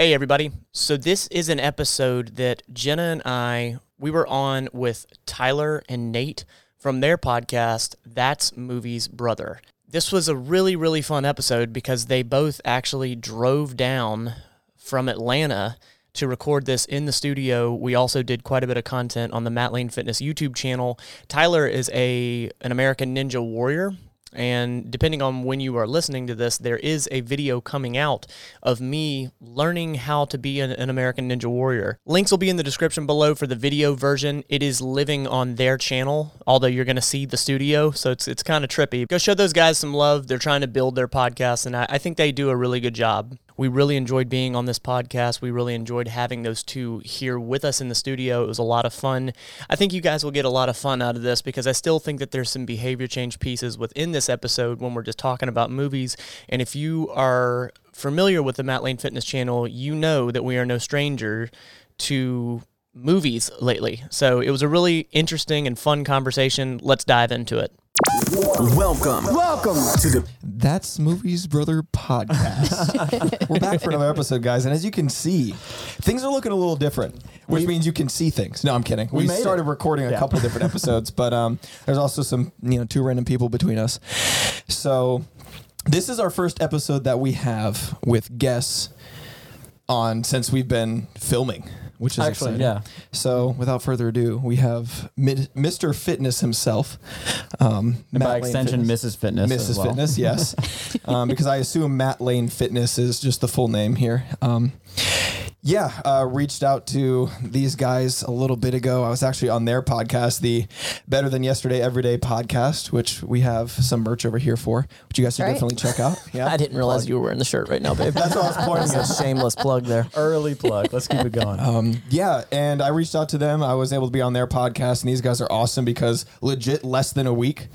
Hey, everybody. So this is an episode that Jenna and we were on with Tyler and Nate from their podcast, That's Movies Brother. This was a really, really fun episode because they both actually drove down from Atlanta to record this in the studio. We also did quite a bit of content on the Matt Lane Fitness YouTube channel. Tyler is an American Ninja Warrior. And depending on when you are listening to this, there is a video coming out of me learning how to be an American Ninja Warrior. Links will be in the description below for the video version. It is living on their channel, although you're going to see the studio, so it's kind of trippy. Go show those guys some love. They're trying to build their podcast, and I think they do a really good job. We really enjoyed being on this podcast. We really enjoyed having those two here with us in the studio. It was a lot of fun. I think you guys will get a lot of fun out of this because I still think that there's some behavior change pieces within this episode when we're just talking about movies. And if you are familiar with the Matt Lane Fitness channel, you know that we are no stranger to movies lately. So it was a really interesting and fun conversation. Let's dive into it. Welcome to the That's Movies Brother Podcast. We're back for another episode, guys, and as you can see, things are looking a little different, which means you can see things. No, I'm kidding. We started recording a couple of different episodes, but there's also some, two random people between us. So this is our first episode that we have with guests on since we've been filming. Which is actually exciting. Yeah. So without further ado, we have Mr. Fitness himself, and by extension, Fitness. Mrs. Fitness. Mrs. As well. Fitness, yes. Because I assume Matt Lane Fitness is just the full name here. Reached out to these guys a little bit ago. I was actually on their podcast, the Better Than Yesterday Everyday Podcast, which we have some merch over here for, which you guys should definitely check out. Yeah, I didn't realize you were wearing the shirt right now, babe. That's what I was pointing at. Shameless plug there. Early plug. Let's keep it going. And I reached out to them. I was able to be on their podcast, and these guys are awesome because legit less than a week,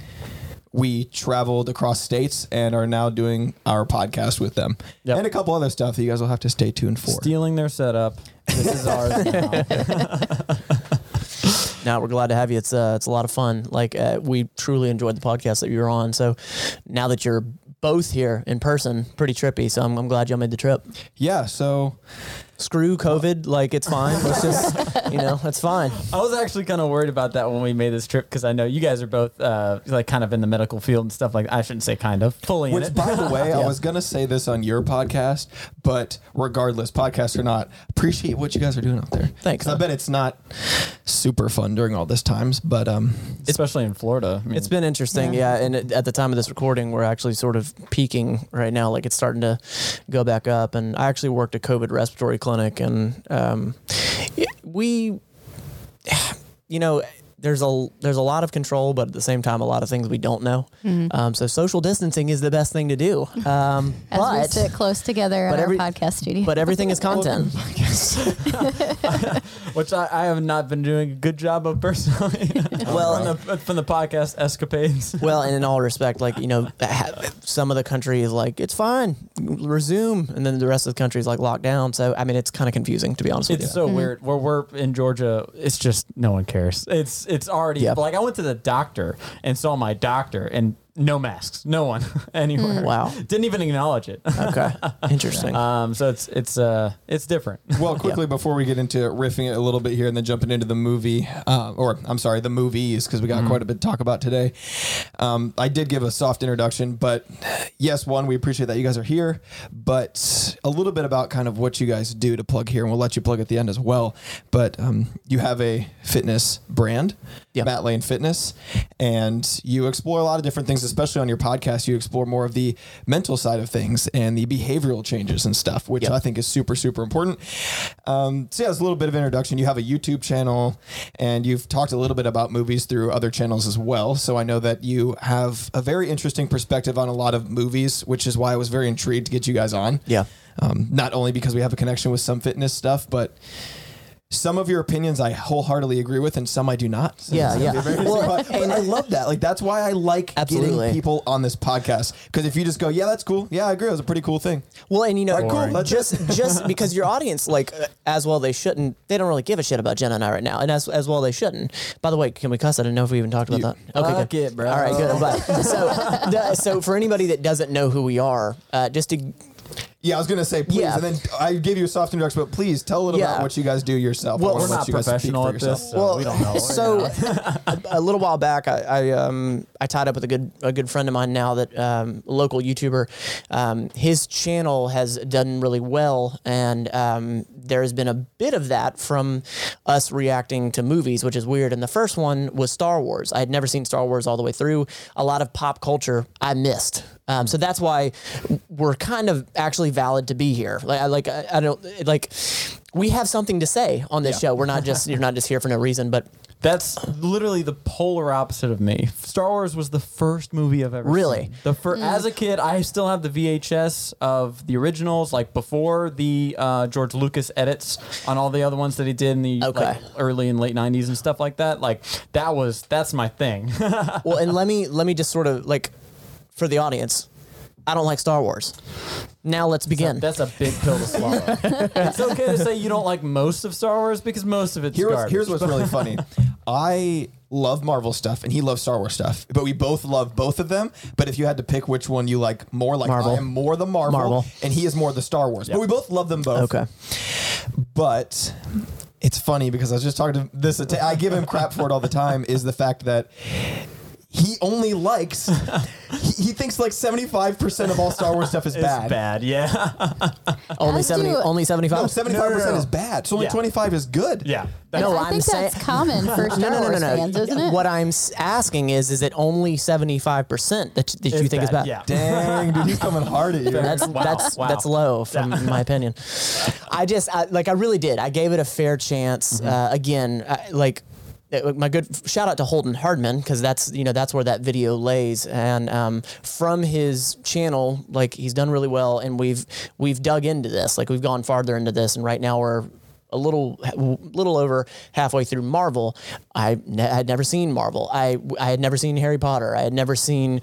we traveled across states and are now doing our podcast with them. Yep. And a couple other stuff that you guys will have to stay tuned for. Stealing their setup. This is ours now. Now we're glad to have you. It's a lot of fun. We truly enjoyed the podcast that you were on. So now that you're both here in person, pretty trippy. So I'm glad y'all made the trip. Yeah. So screw COVID. It's fine. It's just, it's fine. I was actually kind of worried about that when we made this trip. Cause I know you guys are both, kind of in the medical field and stuff I shouldn't say kind of fully. Which, in it. By the way, I was going to say this on your podcast, but regardless, podcast or not, appreciate what you guys are doing out there. Thanks. I bet it's not super fun during all this times, but, especially in Florida, it's been interesting. Yeah. And at the time of this recording, we're actually sort of peaking right now. It's starting to go back up. And I actually worked a COVID respiratory clinic, and there's a lot of control, but at the same time, a lot of things we don't know. Mm-hmm. So social distancing is the best thing to do. We sit close together in our podcast studio. But everything is content. Which I have not been doing a good job of personally. From the podcast escapades. Well, and in all respect, some of the country is it's fine, resume. And then the rest of the country is locked down. So, it's kind of confusing, to be honest with you. It's so weird. Where we're in Georgia, it's just no one cares. It's already I went to the doctor and saw my doctor, and no masks, no one anywhere. Wow. Didn't even acknowledge it. Okay. Interesting. So it's different. Well, quickly before we get into riffing it a little bit here and then jumping into the movie, the movies, because we got quite a bit to talk about today. I did give a soft introduction, but yes, we appreciate that you guys are here, but a little bit about kind of what you guys do to plug here, and we'll let you plug at the end as well. But you have a fitness brand, Matt Lane Fitness, and you explore a lot of different things. Especially on your podcast, you explore more of the mental side of things and the behavioral changes and stuff, which I think is super, super important. It's a little bit of introduction. You have a YouTube channel, and you've talked a little bit about movies through other channels as well. So I know that you have a very interesting perspective on a lot of movies, which is why I was very intrigued to get you guys on. Yeah. Not only because we have a connection with some fitness stuff, but some of your opinions I wholeheartedly agree with, and some I do not. So I love that. That's why I like getting people on this podcast, because if you just go, yeah, that's cool, yeah, I agree, it was a pretty cool thing. Well, and cool. just because your audience, as well they shouldn't. They don't really give a shit about Jenna and I right now, and as well they shouldn't. By the way, can we cuss? I didn't know if we even talked about that. Okay, fuck good, it, bro. All right, good. I'm glad. So for anybody that doesn't know who we are, just to Yeah, I was going to say, please. Yeah. And then I gave you a soft introduction, but please tell a little about what you guys do yourself. Well, we're not professional at this, so we don't know. So a little while back, I tied up with a good friend of mine now that local YouTuber. His channel has done really well, and there has been a bit of that from us reacting to movies, which is weird. And the first one was Star Wars. I had never seen Star Wars all the way through. A lot of pop culture I missed. So that's why we're kind of actually valid to be here. I don't like. We have something to say on this show. We're not just you're not just here for no reason. But that's literally the polar opposite of me. Star Wars was the first movie I've ever seen. As a kid, I still have the VHS of the originals, like before the George Lucas edits on all the other ones that he did in the like, early and late 90s and stuff like that. Like that's my thing. Well, and let me just sort of like. For the audience, I don't like Star Wars. Now let's begin. That's a big pill to swallow. It's okay to say you don't like most of Star Wars because most of it's garbage. Here's what's really funny. I love Marvel stuff and he loves Star Wars stuff, but we both love both of them. But if you had to pick which one you like more, like Marvel. I am more the Marvel and he is more the Star Wars. Yep. But we both love them both. Okay. But it's funny because I was just talking to this. I give him crap for it all the time is the fact that he only likes... He thinks like 75% of all Star Wars stuff is bad. It's bad, yeah. Only 75? No, 75% is bad. So only 25 is good. Yeah. I think that's common for Star Wars fans, isn't it? What I'm asking is it only 75% that you think is bad? Yeah. Dang, dude, he's coming hard at you. That's low from my opinion. I really did. I gave it a fair chance. Mm-hmm. My good shout out to Holden Hardman because that's where that video lays, and from his channel, like he's done really well, and we've dug into this, like we've gone farther into this, and right now we're a little over halfway through Marvel. I had never seen Marvel. I had never seen Harry Potter. I had never seen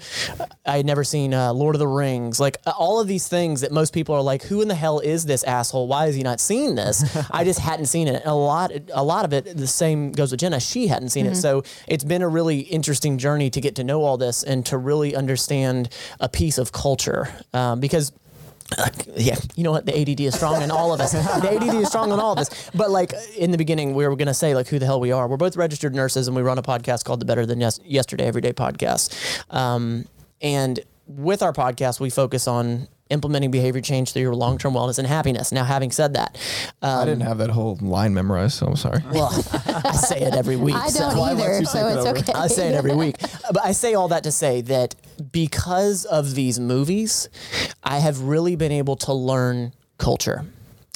Lord of the Rings. Like all of these things that most people are like, who in the hell is this asshole? Why has he not seen this? I just hadn't seen it. And a lot of it, the same goes with Jenna. She hadn't seen it. So it's been a really interesting journey to get to know all this and to really understand a piece of culture because yeah, you know what? The ADD is strong in all of us. But like in the beginning, we were going to say like who the hell we are. We're both registered nurses and we run a podcast called the Better Than Yesterday Everyday Podcast. And with our podcast, we focus on implementing behavior change through your long-term wellness and happiness. Now, having said that... I didn't have that whole line memorized, so I'm sorry. Well, I say it every week. I don't either, so it's okay. I say it every week. But I say all that to say that because of these movies, I have really been able to learn culture.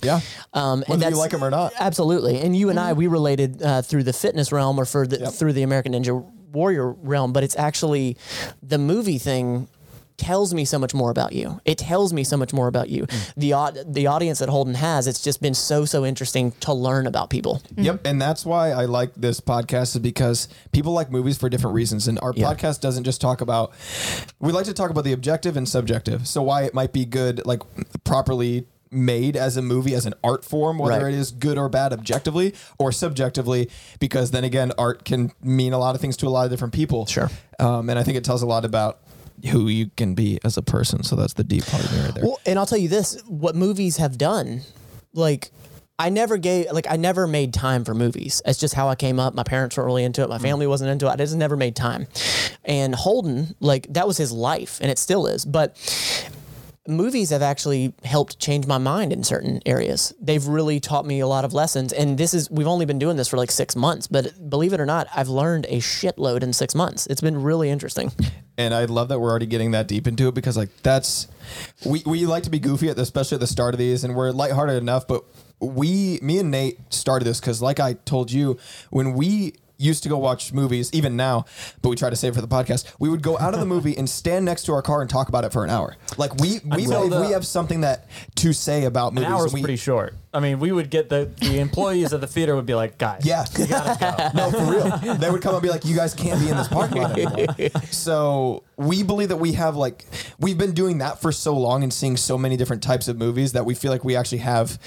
Yeah. Whether you like them or not. Absolutely. And you and I, we related through the fitness realm or through the American Ninja Warrior realm, but it's actually the movie thing... tells me so much more about you. The audience that Holden has, it's just been so interesting to learn about people. Yep, and that's why I like this podcast is because people like movies for different reasons. And our podcast doesn't just talk about, we like to talk about the objective and subjective. So why it might be good, like properly made as a movie, as an art form, whether it is good or bad objectively or subjectively, because then again, art can mean a lot of things to a lot of different people. Sure. And I think it tells a lot about who you can be as a person. So that's the deep part right there. Well, and I'll tell you this, what movies have done, like I never made time for movies. That's just how I came up. My parents weren't really into it. My family wasn't into it. I just never made time. And Holden, like that was his life and it still is. But movies have actually helped change my mind in certain areas. They've really taught me a lot of lessons. And we've only been doing this for like 6 months, but believe it or not, I've learned a shitload in 6 months. It's been really interesting. And I love that we're already getting that deep into it because like we like to be goofy especially at the start of these, and we're lighthearted enough, but me and Nate started this because like I told you, when we used to go watch movies, even now, but we try to save it for the podcast, we would go out of the movie and stand next to our car and talk about it for an hour. Like we have something to say about movies. An hour's pretty short. I mean, we would get the employees of the theater would be like, guys, you gotta go. No, for real. They would come and be like, you guys can't be in this parking lot anymore. So we believe that we have we've been doing that for so long and seeing so many different types of movies that we feel like we actually have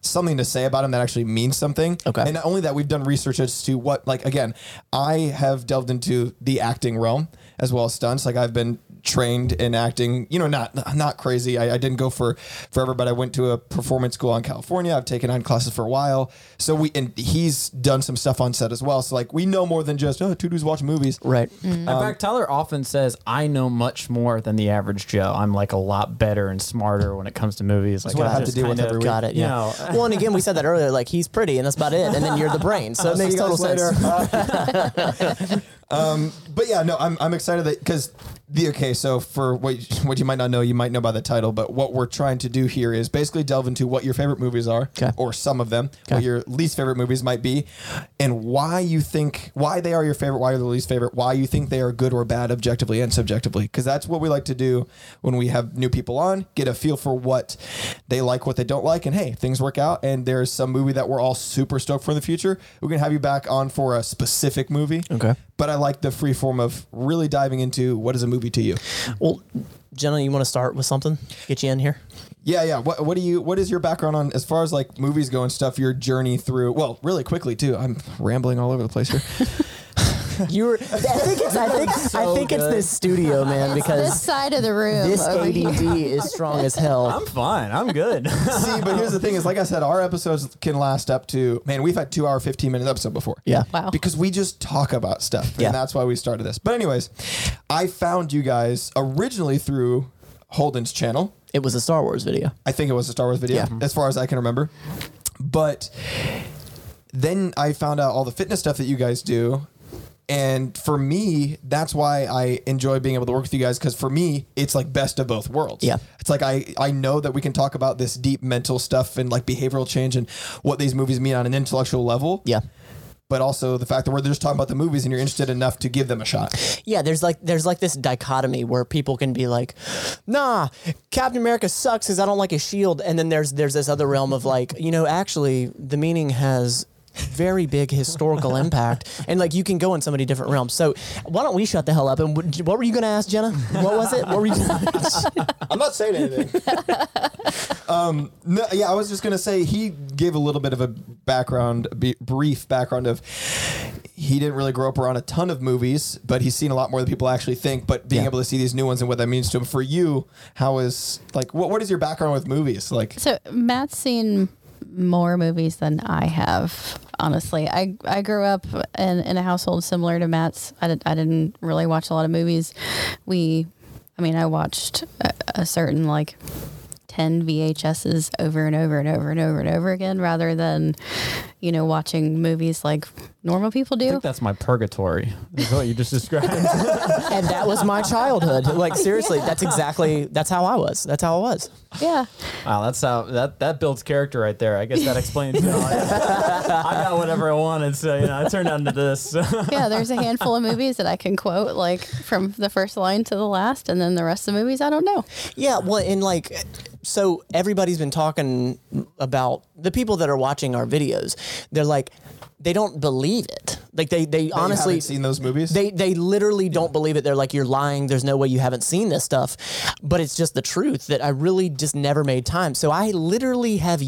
something to say about them that actually means something. Okay. And not only that, we've done research as to what, again, I have delved into the acting realm. as well as stunts. Like I've been trained in acting, you know, not crazy. I didn't go for forever, but I went to a performance school in California. I've taken on classes for a while. So and he's done some stuff on set as well. So like we know more than just, oh, two dudes watch movies. Right. Mm-hmm. In fact, Tyler often says, I know much more than the average Joe. I'm like a lot better and smarter when it comes to movies. That's like, what I have to deal with every week. Got it. Yeah. You know. Well, and again, we said that earlier, like he's pretty and that's about it. And then you're the brain. So it makes total sense. But yeah, no, I'm excited that because so for what you might not know, you might know by the title, but what we're trying to do here is basically delve into what your favorite movies are, or some of them, what your least favorite movies might be, and why you think, why they are your favorite, why you're the least favorite, why you think they are good or bad objectively and subjectively, because that's what we like to do when we have new people on, get a feel for what they like, what they don't like, and hey, things work out, and there's some movie that we're all super stoked for in the future, we're going to have you back on for a specific movie. Okay. But I like the free form of really diving into what is a movie to you. Well, Jenna, you want to start with something? Get you in here? Yeah. What is your background on, as far as like movies go and stuff, your journey through, well, really quickly too. I'm rambling all over the place here. I think it's this studio, man, because this side of the room. This ADD is strong as hell. I'm fine. I'm good. See, but here's the thing is, like I said, our episodes can last up to, man, we've had 2 hour, 15 minute episode before. Yeah. Wow. Because we just talk about stuff. And that's why we started this. But anyways, I found you guys originally through Holden's channel. It was a Star Wars video. I think it was a Star Wars video, as far as I can remember. But then I found out all the fitness stuff that you guys do. And for me, that's why I enjoy being able to work with you guys, because for me, it's like best of both worlds. Yeah. It's like I know that we can talk about this deep mental stuff and like behavioral change and what these movies mean on an intellectual level. Yeah. But also the fact that we're just talking about the movies and you're interested enough to give them a shot. Yeah, there's like this dichotomy where people can be like, nah, Captain America sucks because I don't like his shield. And then there's this other realm of like, you know, actually the meaning has very big historical impact, and like you can go in so many different realms. So why don't we shut the hell up? And what were you going to ask, Jenna? What was it? What were you? I'm not saying anything. I was just going to say he gave a little bit of a background, brief background of he didn't really grow up around a ton of movies, but he's seen a lot more than people actually think. But being able to see these new ones and what that means to him for you, how is like what is your background with movies like? So Matt's seen more movies than I have. Honestly, I grew up in a household similar to Matt's. I didn't really watch a lot of movies. I watched a certain like 10 VHSs over and over and over and over and over again, rather than, you know, watching movies like normal people do. I think that's my purgatory, is what you just described. And that was my childhood. Like, seriously, that's how I was. That's how I was. Yeah. Wow, that's how, that builds character right there. I guess that explains it all. I got whatever I wanted, so, you know, I turned onto this. Yeah, there's a handful of movies that I can quote, like, from the first line to the last, and then the rest of the movies, I don't know. Yeah, well, and, like, so everybody's been talking about the people that are watching our videos. They're like, they don't believe it. Like they honestly haven't seen those movies. They literally don't believe it. They're like, you're lying. There's no way you haven't seen this stuff. But it's just the truth that I really just never made time. So I literally have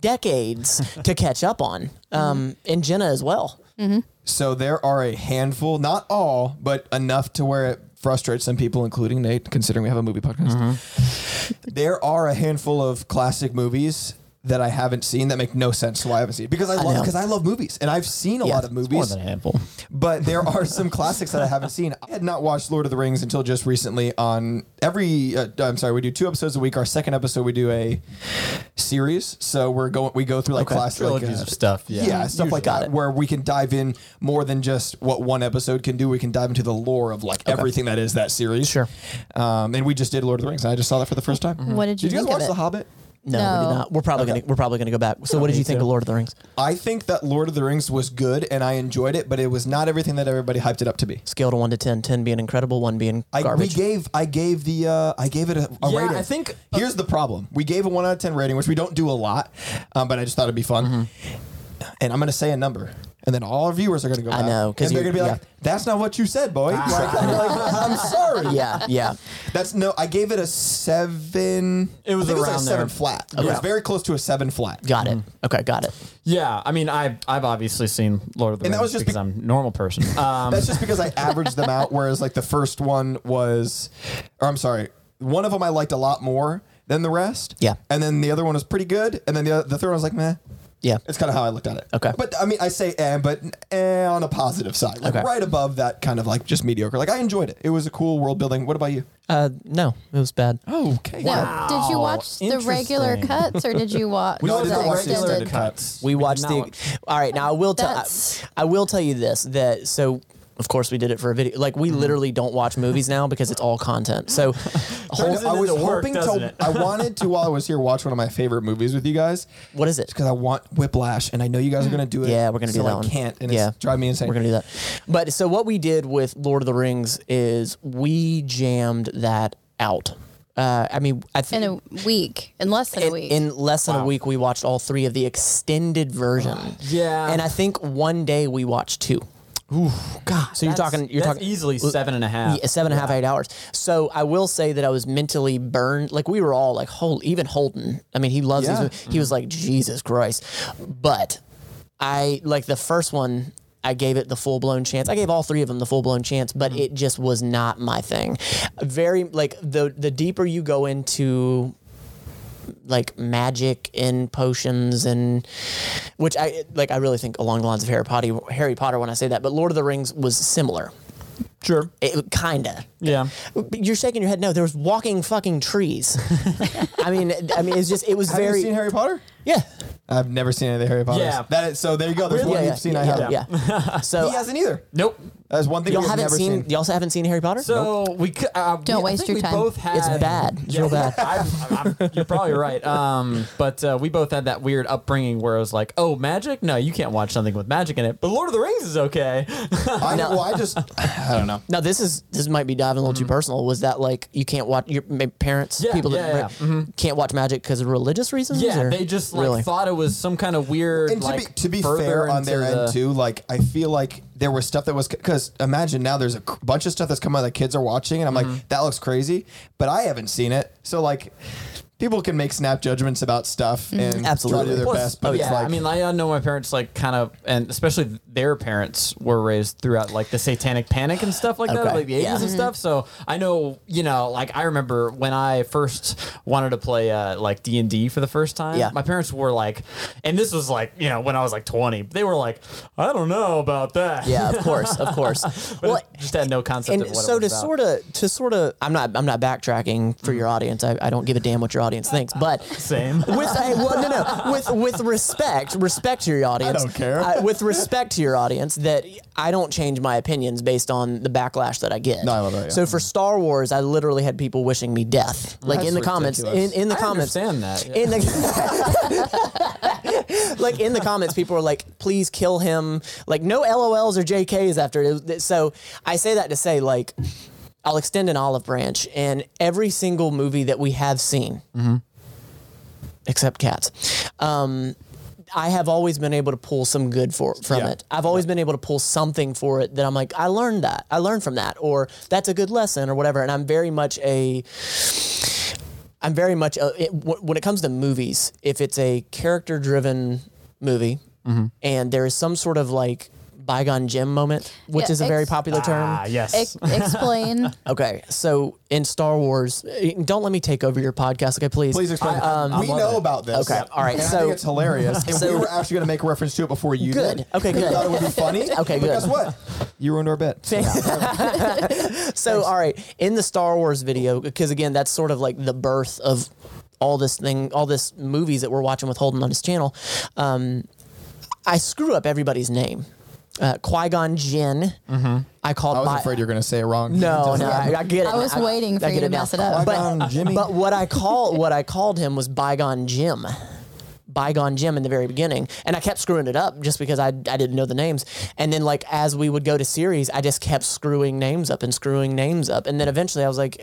decades to catch up on. And Jenna as well. Mm-hmm. So there are a handful, not all, but enough to where it frustrates some people, including Nate, considering we have a movie podcast. Mm-hmm. There are a handful of classic movies that I haven't seen that make no sense why I haven't seen it, because I love movies and I've seen a lot of movies, more than a handful, but there are some classics that I haven't seen. I had not watched Lord of the Rings until just recently. On every we do 2 episodes a week. Our second episode we do a series, so we go through like classic trilogies of stuff, stuff like that, where we can dive in more than just what one episode can do. We can dive into the lore of like everything that is that series. Sure. And we just did Lord of the Rings, and I just saw that for the first time. Mm-hmm. What did you guys watch The Hobbit? No, we did not. We're probably gonna go back. So, what did you think of Lord of the Rings? I think that Lord of the Rings was good, and I enjoyed it, but it was not everything that everybody hyped it up to be. Scaled of 1 to 10, 10 being incredible, 1 being garbage. I gave it a rating. I think here's the problem: we gave a 1 out of 10 rating, which we don't do a lot, but I just thought it'd be fun. Mm-hmm. And I'm gonna say a number. And then all our viewers are going to go back. I know. And they're going to be like, that's not what you said, boy. Like, I'm sorry. Yeah. That's no, I gave it a 7. It was around like 7 flat. Okay. It was very close to a 7 flat. Got it. Okay, got it. Yeah, I mean, I've obviously seen Lord of the Rings that was just because I'm a normal person. That's just because I averaged them out, whereas like the first one was, or I'm sorry, one of them I liked a lot more than the rest. Yeah. And then the other one was pretty good. And then the third one was like, meh. Yeah. It's kind of how I looked at it. Okay. But I mean, I say but on a positive side. Like right above that kind of like just mediocre. Like I enjoyed it. It was a cool world building. What about you? No, it was bad. Oh, okay. Wow. Did you watch the regular cuts or did you watch the regular cuts? We watched All right, now I will tell you this, that of course, we did it for a video. Like, we literally don't watch movies now because it's all content. So I was hoping to... I wanted to, while I was here, watch one of my favorite movies with you guys. What is it? Because I want Whiplash, and I know you guys are going to do it. Yeah, we're going to do that one. I can't, and it's driving me insane. We're going to do that. But so what we did with Lord of the Rings is we jammed that out. In less than a week, we watched all 3 of the extended version. Yeah. And I think one day we watched 2. Ooh, God. So you're talking easily 7.5. 7.5, 8 hours. So I will say that I was mentally burned. Like we were all like, even Holden. I mean, he loves these. He was like, Jesus Christ. But I like the first one. I gave it the full-blown chance. I gave all 3 of them the full-blown chance, but it just was not my thing. Very like the deeper you go into like magic and potions and which I really think along the lines of Harry Potter when I say that, but Lord of the Rings was similar. Sure. It kinda. Yeah. You're shaking your head. No, there was walking fucking trees. I mean, it's just, it was very. Have you seen Harry Potter? Yeah. I've never seen any of the Harry Potters. Yeah. That is, so there you go. There's one you've seen. I haven't. Yeah. So he hasn't either. Nope. That's one thing you've never seen. You also haven't seen Harry Potter? So nope. Don't waste your time. Both had, it's bad. It's real bad. You're probably right. But we both had that weird upbringing where I was like, oh, magic? No, you can't watch something with magic in it. But Lord of the Rings is okay. I don't know. Now this might be diving a little too personal. Was that like you can't watch your parents, can't watch magic because of religious reasons? Yeah, they just thought it was some kind of weird. And to be fair on their end too, like I feel like there was stuff that was because imagine now there's a bunch of stuff that's coming out that kids are watching, and I'm like that looks crazy, but I haven't seen it, so like. People can make snap judgments about stuff and absolutely. Try to do their best. But it's like, I mean, I know my parents like kind of, and especially their parents were raised throughout like the Satanic Panic and stuff like that, like the 80s and stuff. So I know, you know, like I remember when I first wanted to play like D&D for the first time, my parents were like, and this was like, you know, when I was like 20, they were like, I don't know about that. Yeah, of course. Well, just had no concept of what so it was about. So to sort of, I'm not backtracking for your audience. I don't give a damn what your audience thinks, but same. With respect to your audience. I don't care. With respect to your audience, that I don't change my opinions based on the backlash that I get. No, I love that. Yeah. So for Star Wars, I literally had people wishing me death, like that's in the ridiculous. Comments. In the comments, I understand that. Yeah. Like in the comments, people are like, "Please kill him." Like no LOLs or JKs after it. So I say that to say like. I'll extend an olive branch in every single movie that we have seen, except Cats. I have always been able to pull some good from it. I've always been able to pull something for it that I'm like, I learned that. I learned from that, or that's a good lesson, or whatever. And I'm very much when it comes to movies, if it's a character-driven movie and there is some sort of like. Bygone Jim moment, which is a very popular term. Yes. Explain. Okay, so in Star Wars, don't let me take over your podcast, okay, please. Please explain. We know about this. Okay, all right. And I think it's hilarious. And we were actually going to make a reference to it before you did. Okay, good. We thought it would be funny. Okay, good. Guess what? You ruined our bet. So, all right, in the Star Wars video, because again, that's sort of like the birth of all this movies that we're watching with Holden on his channel, I screw up everybody's name. Qui-Gon Jinn. I was afraid you were going to say it wrong. No, I get it. I was waiting for you to mess it up. Qui-Gon Jimmy. But what I called him was Bygone Jim. Qui-Gon Jinn in the very beginning, and I kept screwing it up just because I didn't know the names. And then like as we would go to series, I just kept screwing names up, and then eventually I was like,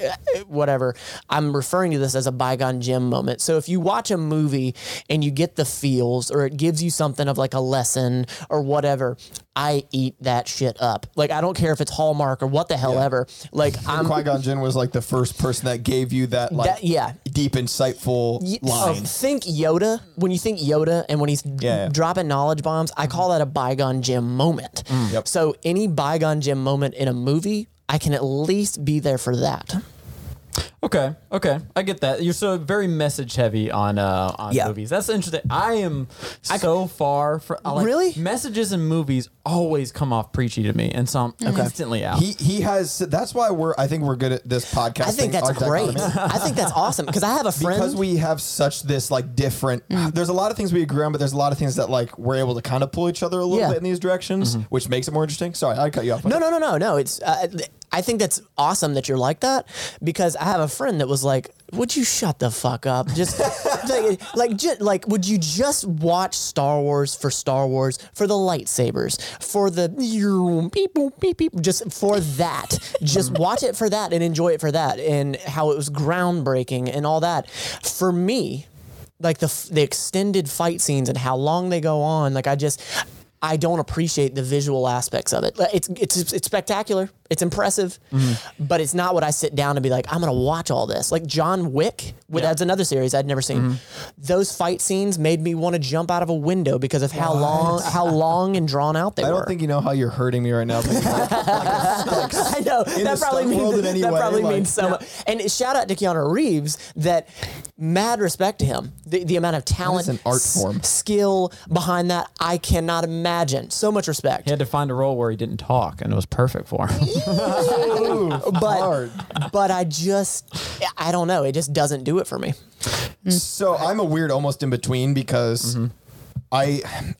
whatever. I'm referring to this as a Qui-Gon Jinn moment. So if you watch a movie and you get the feels, or it gives you something of like a lesson or whatever, I eat that shit up. Like, I don't care if it's Hallmark or what the hell ever. Like, Qui-Gon Jinn was like the first person that gave you that, like, deep, insightful line. Think Yoda. When you think Yoda and when he's dropping knowledge bombs, I call that a Qui-Gon Jinn moment. Mm. Yep. So, any Qui-Gon Jinn moment in a movie, I can at least be there for that. Okay, I get that. You're so very message heavy on movies. That's interesting. I am so far, messages in movies always come off preachy to me, and so I'm instantly out. He has. That's why I think we're good at this podcast. I think that's great. I think that's awesome because I have a friend. Because we have such this like different. Mm. There's a lot of things we agree on, but there's a lot of things that like we're able to kind of pull each other a little bit in these directions, which makes it more interesting. Sorry, I cut you off. No. It's. I think that's awesome that you're like that, because I have a friend that was like, would you shut the fuck up? Just like, would you just watch Star Wars for the lightsabers, for the beep, just for that, just watch it for that and enjoy it for that, and how it was groundbreaking and all that. For me, like the extended fight scenes and how long they go on, like I don't appreciate the visual aspects of it. It's spectacular. It's impressive, but it's not what I sit down and be like, I'm going to watch all this. Like John Wick, that's another series I'd never seen. Those fight scenes made me want to jump out of a window because of how long and drawn out they were. I don't think you know how you're hurting me right now. I know. That probably means so much. And shout out to Keanu Reeves, that mad respect to him. The amount of talent, an art form. Skill behind that, I cannot imagine. So much respect. He had to find a role where he didn't talk, and it was perfect for him. But I don't know. It just doesn't do it for me. So I'm a weird almost in between, because I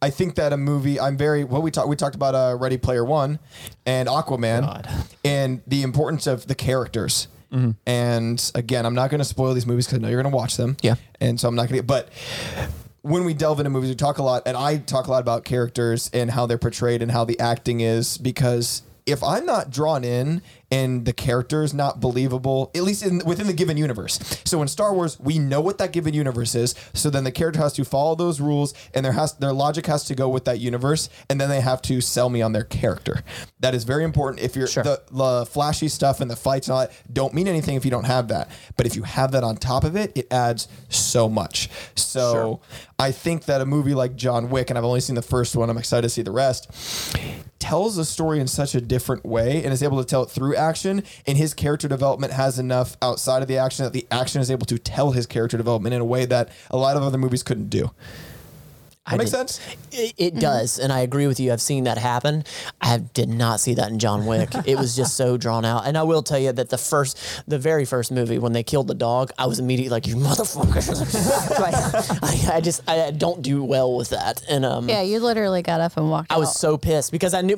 think that a movie, we talked about Ready Player One and Aquaman and the importance of the characters. And again, I'm not going to spoil these movies because I know you're going to watch them. Yeah. And so I'm not going to, but when we delve into movies, we talk a lot, and I talk a lot about characters and how they're portrayed and how the acting is, because if I'm not drawn in and the character's not believable, at least within the given universe. So in Star Wars, we know what that given universe is. So then the character has to follow those rules, and their logic has to go with that universe, and then they have to sell me on their character. That is very important. If you're the flashy stuff and the fights and all that don't mean anything if you don't have that. But if you have that on top of it, it adds so much. So I think that a movie like John Wick, and I've only seen the first one, I'm excited to see the rest, tells a story in such a different way and is able to tell it through action, and his character development has enough outside of the action that the action is able to tell his character development in a way that a lot of other movies couldn't do. That makes sense? It does, and I agree with you. I've seen that happen. I did not see that in John Wick. It was just so drawn out. And I will tell you that the very first movie, when they killed the dog, I was immediately like, you motherfucker. I don't do well with that. And you literally got up and walked out. I was so pissed because I knew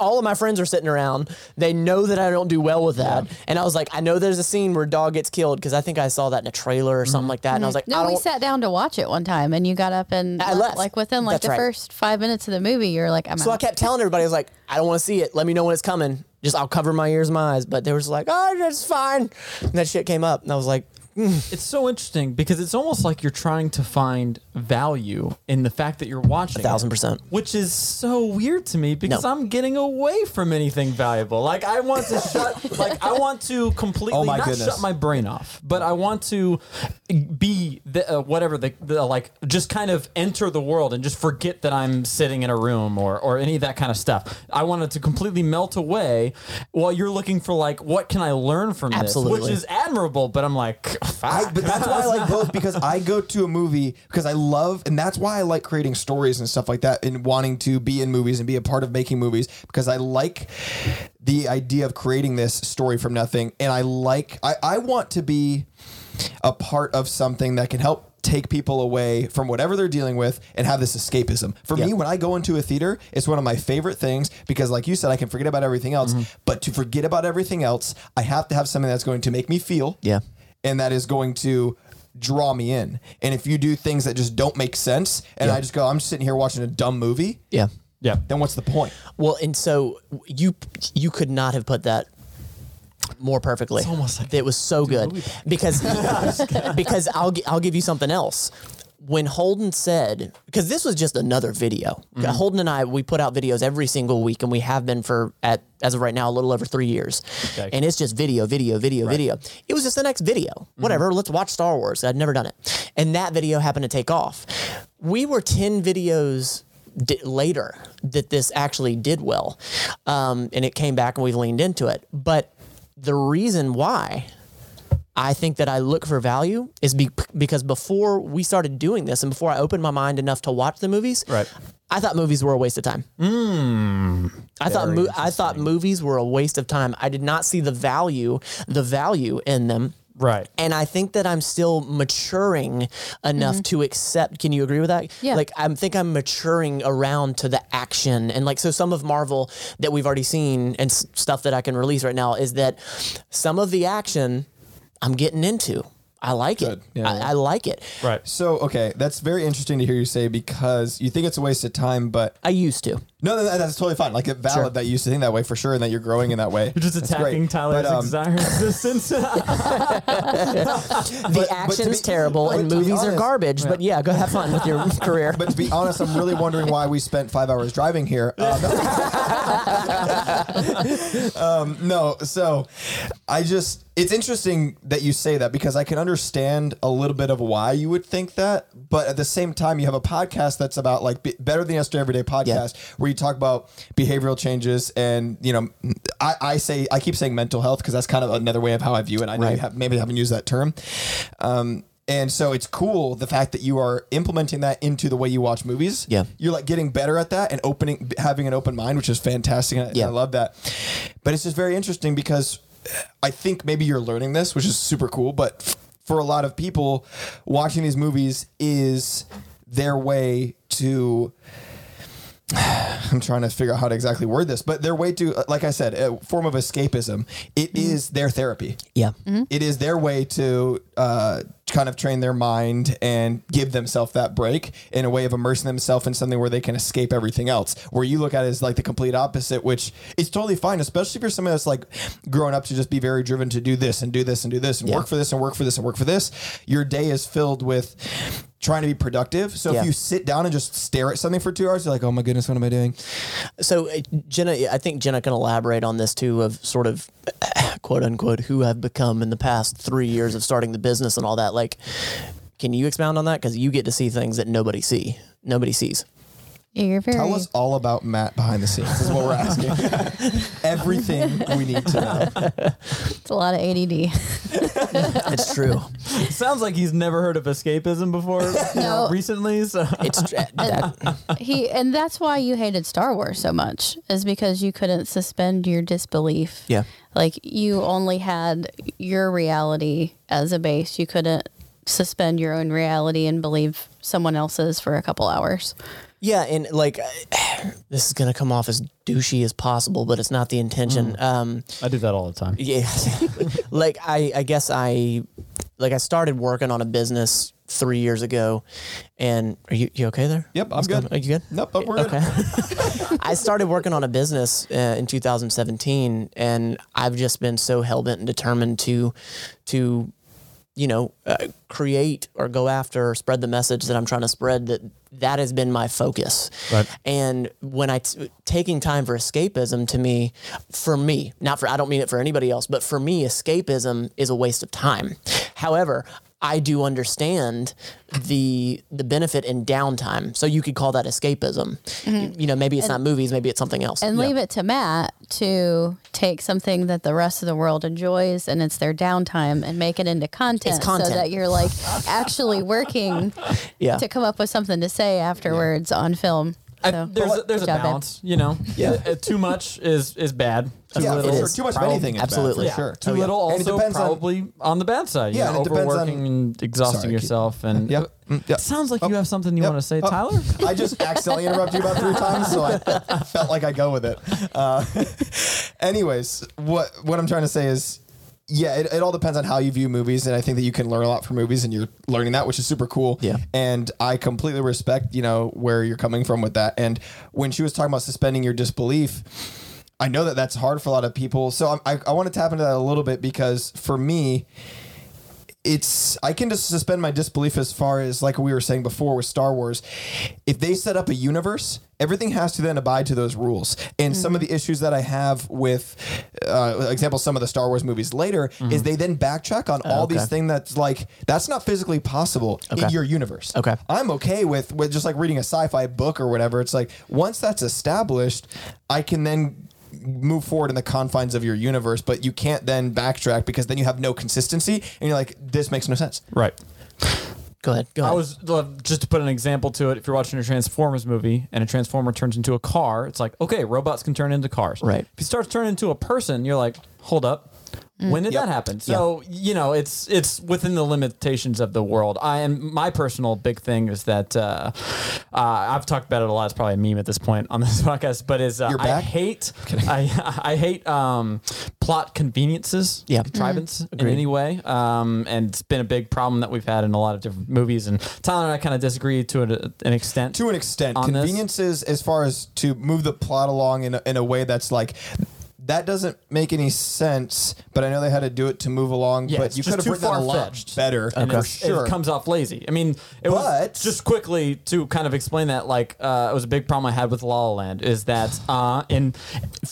all of my friends are sitting around. They know that I don't do well with that. Yeah. And I was like, I know there's a scene where a dog gets killed, because I think I saw that in a trailer or something like that. And I was like, we sat down to watch it one time, and you got up and I left. Like within like first 5 minutes of the movie, you're like, I'm out. So I kept telling everybody, I was like, I don't want to see it. Let me know when it's coming. Just I'll cover my ears and my eyes. But they were just like, oh, that's fine. And that shit came up. And I was like, It's so interesting, because it's almost like you're trying to find value in the fact that you're watching 1,000%, which is so weird to me, because I'm getting away from anything valuable. Like I want to completely shut my brain off, but I want to be just kind of enter the world and just forget that I'm sitting in a room or any of that kind of stuff. I wanted to completely melt away while you're looking for like, what can I learn from this, which is admirable, but I'm like, but that's why I like both, because I go to a movie because I love, and that's why I like creating stories and stuff like that, and wanting to be in movies and be a part of making movies, because I like the idea of creating this story from nothing, and I want to be a part of something that can help take people away from whatever they're dealing with and have this escapism. For me, when I go into a theater, it's one of my favorite things, because like you said, I can forget about everything else, but to forget about everything else, I have to have something that's going to make me feel. And that is going to draw me in. And if you do things that just don't make sense and I just go, I'm sitting here watching a dumb movie. Yeah. Yeah. Then what's the point? Well, and so you could not have put that more perfectly. It's almost like it was so good because I'll give you something else. When Holden said, because this was just another video, mm-hmm. Holden and I, we put out videos every single week, and we have been for, as of right now, a little over 3 years. Okay. And it's just video. It was just the next video. Mm-hmm. Whatever, let's watch Star Wars. I'd never done it. And that video happened to take off. We were 10 videos later that this actually did well. And it came back and we've leaned into it. But the reason why I think that I look for value is because before we started doing this and before I opened my mind enough to watch the movies, right. I thought movies were a waste of time. I thought movies were a waste of time. I did not see the value in them. Right. And I think that I'm still maturing enough mm-hmm. to accept. Can you agree with that? Yeah. Like, I think I'm maturing around to the action. And like, so some of Marvel that we've already seen and stuff that I can release right now is that some of the action I'm getting into. I like it. Yeah. I like it. Right. So, okay. That's very interesting to hear you say, because you think it's a waste of time, but I used to. No, that's totally fine. Like, it's valid that you used to think that way for sure, and that you're growing in that way. You're just attacking Tyler's desire existence. The action's terrible and movies are garbage, but go have fun with your career. But to be honest, I'm really wondering why we spent 5 hours driving here. So I just... It's interesting that you say that, because I can understand a little bit of why you would think that, but at the same time, you have a podcast that's about like Better Than Yesterday Everyday Podcast, where you talk about behavioral changes, and you know, I keep saying mental health because that's kind of another way of how I view it. I know you maybe haven't used that term, and so it's cool the fact that you are implementing that into the way you watch movies. Yeah, you're like getting better at that and having an open mind, which is fantastic. And I love that, but it's just very interesting because I think maybe you're learning this, which is super cool, but for a lot of people, watching these movies is their way to... I'm trying to figure out how to exactly word this, but their way to, like I said, a form of escapism. It is their therapy. Yeah. Mm-hmm. It is their way to kind of train their mind and give themselves that break in a way of immersing themselves in something where they can escape everything else, where you look at it as like the complete opposite, which is totally fine, especially if you're somebody that's like grown up to just be very driven to do this and do this and do this and work for this and work for this and work for this. Your day is filled with... trying to be productive. So if you sit down and just stare at something for 2 hours, you're like, oh my goodness, what am I doing? So Jenna, I think Jenna can elaborate on this too, of sort of quote unquote, who I've become in the past 3 years of starting the business and all that. Like, can you expound on that? Cause you get to see things that nobody sees. Yeah, tell us all about Matt behind the scenes is what we're asking. Everything we need to know. It's a lot of ADD. It's true. It sounds like he's never heard of escapism before. No, recently. So. It's and that's why you hated Star Wars so much, is because you couldn't suspend your disbelief. Yeah, like you only had your reality as a base. You couldn't suspend your own reality and believe someone else's for a couple hours. Yeah, and like this is gonna come off as douchey as possible, but it's not the intention. I do that all the time. Yeah, like I guess I started working on a business 3 years ago, and are you okay there? Yep, I'm good. Are you good? Nope, we're okay. Good. I started working on a business in 2017, and I've just been so hell-bent and determined to. You know, create or go after or spread the message that I'm trying to spread, that has been my focus. Right. And when taking time for escapism, to me, I don't mean it for anybody else, but for me, escapism is a waste of time. However, I do understand the benefit in downtime. So you could call that escapism. Mm-hmm. You know, maybe it's not movies, maybe it's something else. And leave it to Matt to take something that the rest of the world enjoys and it's their downtime and make it into content. So that you're like actually working to come up with something to say afterwards on film. There's a balance, you know. Yeah. Too much is bad. Too much of anything is absolutely bad, for sure. Too little also probably on the bad side. Yeah, you know, overworking and exhausting yourself. And it sounds like you have something you want to say, Tyler. I just accidentally interrupted you about 3 times, so I felt like I go with it. Anyways, what I'm trying to say is yeah, it all depends on how you view movies. And I think that you can learn a lot from movies, and you're learning that, which is super cool. Yeah. And I completely respect, you know, where you're coming from with that. And when she was talking about suspending your disbelief, I know that that's hard for a lot of people. So I want to tap into that a little bit, because for me, I can just suspend my disbelief as far as, like we were saying before with Star Wars, if they set up a universe, everything has to then abide to those rules. And some of the issues that I have with, example, some of the Star Wars movies later is they then backtrack on all these things that's like, that's not physically possible in your universe. Okay. I'm okay with just like reading a sci-fi book or whatever. It's like, once that's established, I can then move forward in the confines of your universe, but you can't then backtrack, because then you have no consistency and you're like, this makes no sense. Right. Go ahead. I was just to put an example to it. If you're watching a Transformers movie and a Transformer turns into a car, it's like, okay, robots can turn into cars. Right. If he starts turning into a person, you're like, hold up. When did that happen? So, you know, it's within the limitations of the world. My personal big thing is that I've talked about it a lot. It's probably a meme at this point on this podcast, but is I hate plot conveniences, contrivance in any way. And it's been a big problem that we've had in a lot of different movies. And Tyler and I kind of disagree to an extent. To an extent. Conveniences as far as to move the plot along in a way that's like... That doesn't make any sense, but I know they had to do it to move along. Yeah, but you could have written that a lot better. And it comes off lazy. I mean, was just quickly to kind of explain that. Like, it was a big problem I had with La La Land, is that in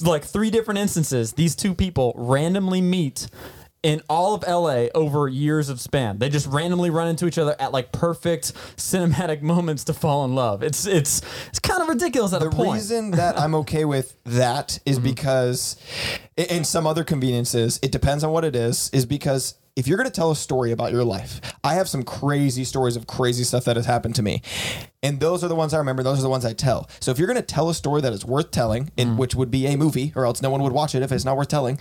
like 3 different instances, these 2 people randomly meet in all of LA over years of span. They just randomly run into each other at like perfect cinematic moments to fall in love. It's kind of ridiculous at a point. The reason that I'm okay with that is because, in some other conveniences, it depends on what it is because if you're going to tell a story about your life, I have some crazy stories of crazy stuff that has happened to me. And those are the ones I remember. Those are the ones I tell. So if you're going to tell a story that is worth telling, which would be a movie, or else no one would watch it if it's not worth telling,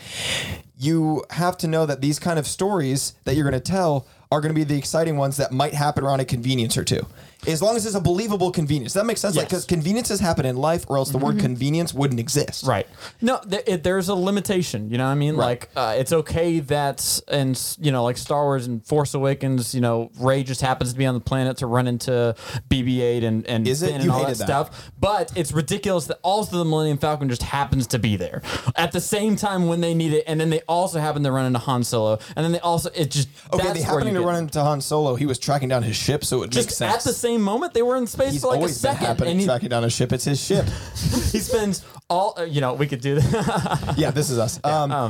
you have to know that these kind of stories that you're going to tell are going to be the exciting ones that might happen around a convenience or two. As long as it's a believable convenience. That makes sense. Yes. Because conveniences happen in life, or else the word convenience wouldn't exist. Right. No, there's a limitation. You know what I mean? Right. Like, it's okay that, and you know, like Star Wars and Force Awakens, you know, Rey just happens to be on the planet to run into BB-8 and all that stuff. But it's ridiculous that also the Millennium Falcon just happens to be there at the same time when they need it. And then they also happen to run into Han Solo. And then they also, it just, okay, that's they happening to run into Han Solo. He was tracking down his ship, so it just makes sense. At the same moment they were in space for like a second. He's always been happening and tracking down a ship. It's his ship. He spends all, you know, we could do that. Yeah, this is us. Yeah.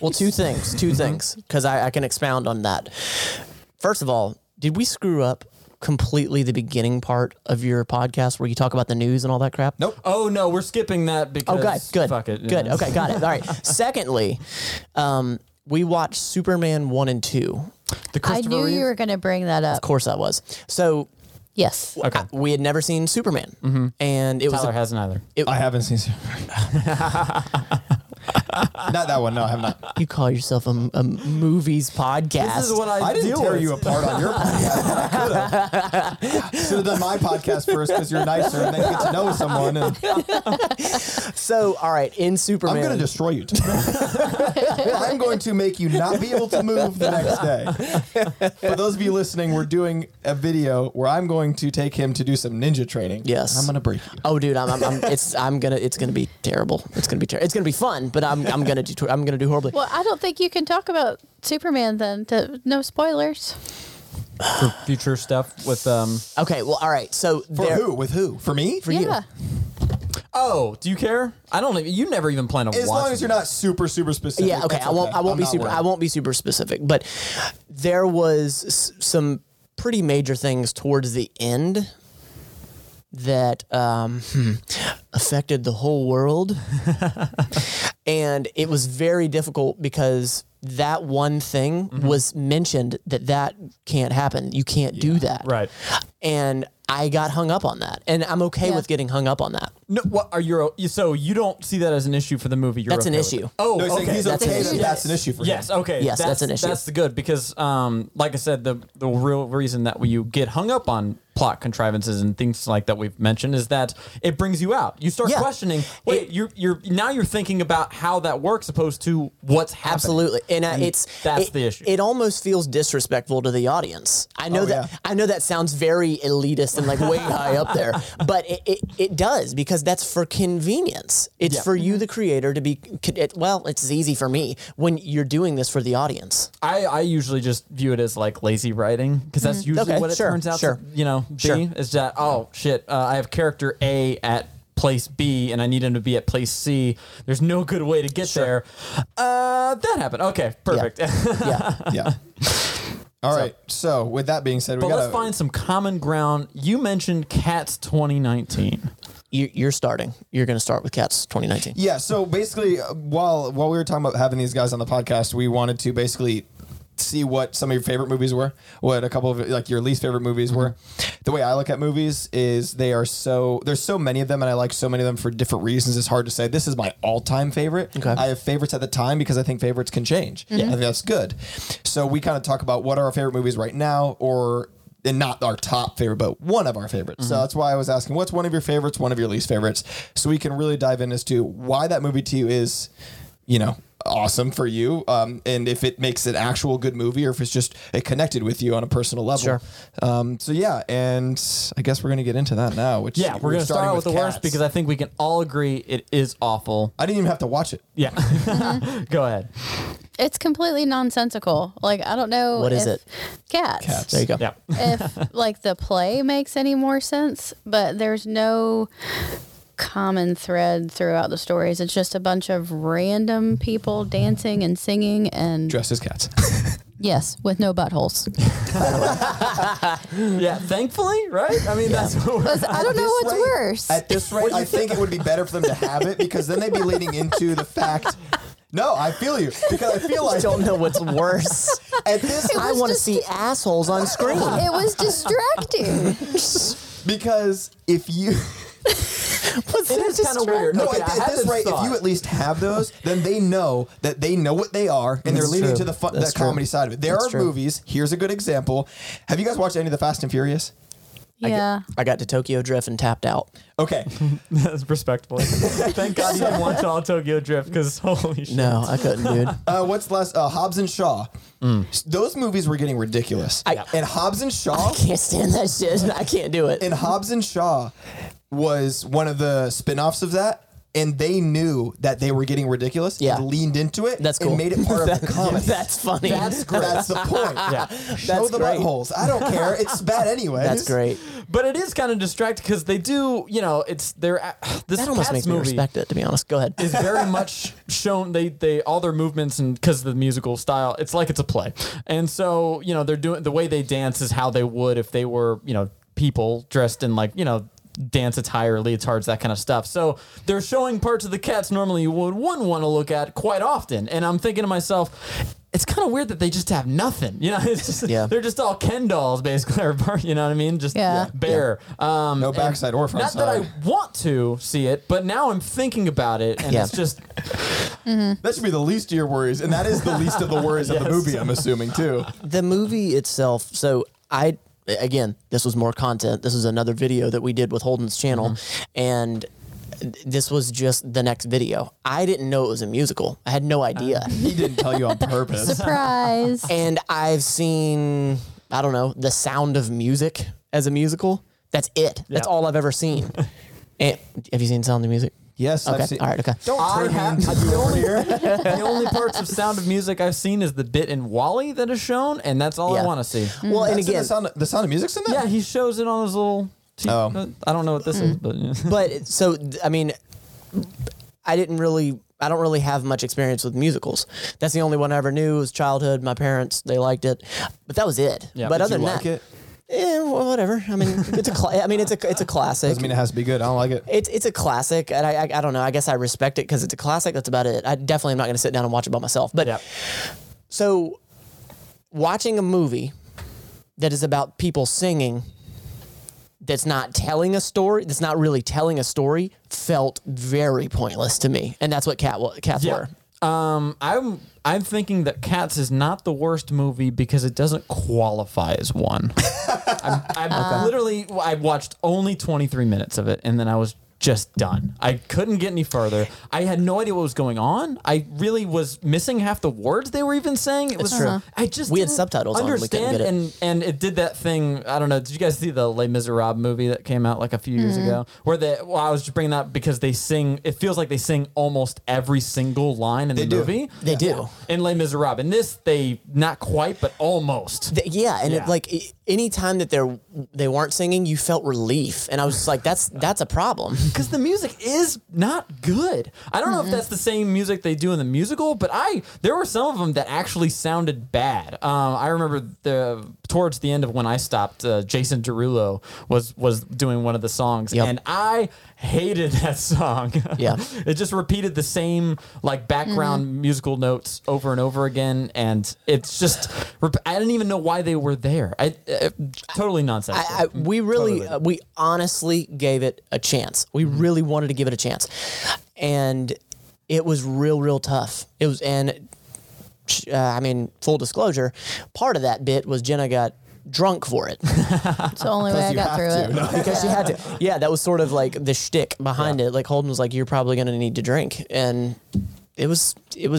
Well, two things, because I can expound on that. First of all, did we screw up completely the beginning part of your podcast where you talk about the news and all that crap? Nope. Oh, no, we're skipping that because good. Fuck it. Good. Yeah. Okay, got it. All right. Secondly, we watched Superman 1 and 2. I knew you were going to bring that up. Of course I was. So... Yes. Okay. We had never seen Superman, and it Tyler hasn't either. I haven't seen Superman. Not that one. No, I have not. You call yourself a movies podcast? This is what I didn't tear you apart on your podcast. I should have done my podcast first because you're nicer and then get to know someone. So, all right, in Superman, I'm going to destroy you tomorrow. I'm going to make you not be able to move the next day. For those of you listening, we're doing a video where I'm going to take him to do some ninja training. Yes, I'm going to break you. Oh, dude, it's going to be terrible. It's going to be terrible. It's going to be fun. But I'm gonna do horribly. Well, I don't think you can talk about Superman then. No spoilers. For future stuff with Okay. Well, all right. So for who? With who? For me? For you? Oh, do you care? I don't even. You never even plan to watch. As long as you're not super, super specific. Yeah. Okay. I won't be super specific. But there was some pretty major things towards the end that affected the whole world. And it was very difficult because that one thing was mentioned that can't happen. You can't do that. Right. And I got hung up on that, and I'm okay with getting hung up on that. No, what are you? So you don't see that as an issue for the movie? You're that's an issue. Oh, no, okay. He's that's okay. An issue. That's an issue for him. Okay. Yes, that's an issue. That's the good because, like I said, the real reason that you get hung up on plot contrivances and things like that we've mentioned is that it brings you out. You start questioning. Wait, you're now thinking about how that works opposed to what's happening. Absolutely, and that's the issue. It almost feels disrespectful to the audience. I know I know that sounds very elitist and like way high up there, but it does because that's for convenience. It's for you, the creator, to be. Well, it's easy for me when you're doing this for the audience. I usually just view it as like lazy writing because that's usually what it turns out. Sure, you know. Is that I have character A at place B and I need him to be at place C. There's no good way to get there. That happened. Okay, perfect. All right. So with that being said, let's find some common ground. You mentioned Cats 2019. You're starting. You're going to start with Cats 2019. Yeah. So basically, while we were talking about having these guys on the podcast, we wanted to basically see what some of your favorite movies were, what a couple of like your least favorite movies were. The way I look at movies is there's so many of them, and I like so many of them for different reasons. It's hard to say this is my all-time favorite. Okay. I have favorites at the time because I think favorites can change. Yeah. I think that's good. So we kind of talk about what are our favorite movies right now, and not our top favorite, but one of our favorites. Mm-hmm. So that's why I was asking, what's one of your favorites, one of your least favorites? So we can really dive in as to why that movie to you is, you know, awesome for you, and if it makes an actual good movie or if it's just it connected with you on a personal level. Sure. So yeah, and I guess we're going to get into that now, which we're going to start out with the worst because I think we can all agree it is awful. I didn't even have to watch it. Yeah. Go ahead. It's completely nonsensical. Like, I don't know. What is it? Cats. There you go. Yeah. If like the play makes any more sense, but there's no common thread throughout the stories. It's just a bunch of random people dancing and singing and dressed as cats. Yes, with no buttholes. Yeah, thankfully, right? I mean, that's what we're I don't know what's worse. At this rate, I think it would be better for them to have it because then they'd be leading into the fact. No, I feel you because I feel like I don't know what's worse. At this, I want to see assholes on screen. It was distracting. Because if you it is kind of weird. No, okay, at this rate, if you at least have those, then they know that they know what they are, and they're leaning to the comedy side of it. There are movies. Here's a good example. Have you guys watched any of the Fast and Furious? Yeah. I got to Tokyo Drift and tapped out. Okay. That's respectful. Thank God you didn't watch all Tokyo Drift because holy shit. No, I couldn't, dude. What's last? Hobbs and Shaw. Mm. Those movies were getting ridiculous. And Hobbs and Shaw. I can't stand that shit. I can't do it. And Hobbs and Shaw was one of the spin-offs of that. And they knew that they were getting ridiculous and leaned into it and made it part of the comedy. That's funny. That's great. That's the point. Show the buttholes. I don't care. It's bad anyway. That's great. But it is kind of distracting because they do, you know, it's their this almost makes me respect it, to be honest. Go ahead. Is very much shown they all their movements and because of the musical style, it's like it's a play. And so, you know, they're doing the way they dance is how they would if they were, you know, people dressed in like, you know, dance attire, leotards, that kind of stuff. So they're showing parts of the cats normally you wouldn't want to look at quite often. And I'm thinking to myself, it's kind of weird that they just have nothing. You know, it's just, they're just all Ken dolls, basically. You know what I mean? Just bare. Yeah. No backside or front side. Not that I want to see it, but now I'm thinking about it, and it's just... Mm-hmm. That should be the least of your worries, and that is the least of the worries of the movie, I'm assuming, too. The movie itself, so I... Again, this was more content. This is another video that we did with Holden's channel, and this was just the next video. I didn't know it was a musical. I had no idea. He didn't tell you on purpose. Surprise. And I've seen, I don't know, The Sound of Music as a musical. That's it. Yeah. That's all I've ever seen. And, have you seen Sound of Music? Yes, okay. I've seen. All right, okay. The only parts of Sound of Music I've seen is the bit in WALL-E that is shown, and that's all I want to see. Well, and again, the Sound of Music's in that. Yeah, he shows it on his little. I don't know what this is, but. Yeah. But so I mean, I don't really have much experience with musicals. That's the only one I ever knew. It was childhood. My parents, they liked it, but that was it. Yeah, but other than that. Well, whatever. I mean, it's a. It's a classic. Doesn't mean it has to be good. I don't like it. It's a classic, and I don't know. I guess I respect it because it's a classic. That's about it. I definitely am not going to sit down and watch it by myself. But so, watching a movie that is about people singing that's not telling a story, that's not really telling a story, felt very pointless to me. And that's what Cats were. I'm thinking that Cats is not the worst movie because it doesn't qualify as one. I watched only 23 minutes of it, and then I was just done. I couldn't get any further. I had no idea what was going on. I really was missing half the words they were even saying. It was true. I just we had subtitles understand, on. We couldn't get it. And it did that thing. I don't know. Did you guys see the Les Misérables movie that came out like a few years ago? Where I was just bringing that up because they sing. It feels like they sing almost every single line in the movie. They do. In Les Misérables, in this they not quite, but almost. Any time that they weren't singing, you felt relief, and I was just like, that's a problem. Because the music is not good. I don't know if that's the same music they do in the musical, but there were some of them that actually sounded bad. I remember towards the end of when I stopped, Jason Derulo was doing one of the songs, and I hated that song. Yeah, it just repeated the same like background musical notes over and over again, and it's just I didn't even know why they were there. Totally nonsense. We honestly gave it a chance. We really wanted to give it a chance, and it was real tough. It was, and full disclosure, part of that bit was Jenna got drunk for it. It's the only way I got through it. No. Because she had to. Yeah, that was sort of like the shtick behind it. Like Holden was like, "You're probably going to need to drink," and it was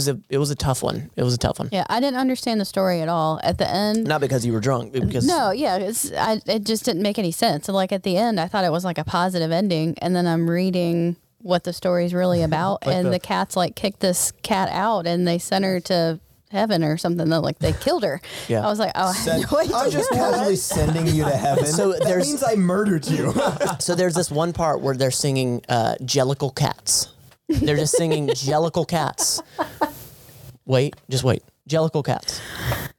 a tough one. It was a tough one. Yeah, I didn't understand the story at all at the end. Not because you were drunk, because it just didn't make any sense. And like at the end, I thought it was like a positive ending, and then I'm reading what the story's really about, like and the cats like kicked this cat out, and they sent her to heaven or something, that like they killed her. Yeah. I was like, I'm just casually sending you to heaven. So that means I murdered you. So there's this one part where they're singing Jellicle Cats. They're just singing Jellicle Cats. Wait. Jellicle Cats.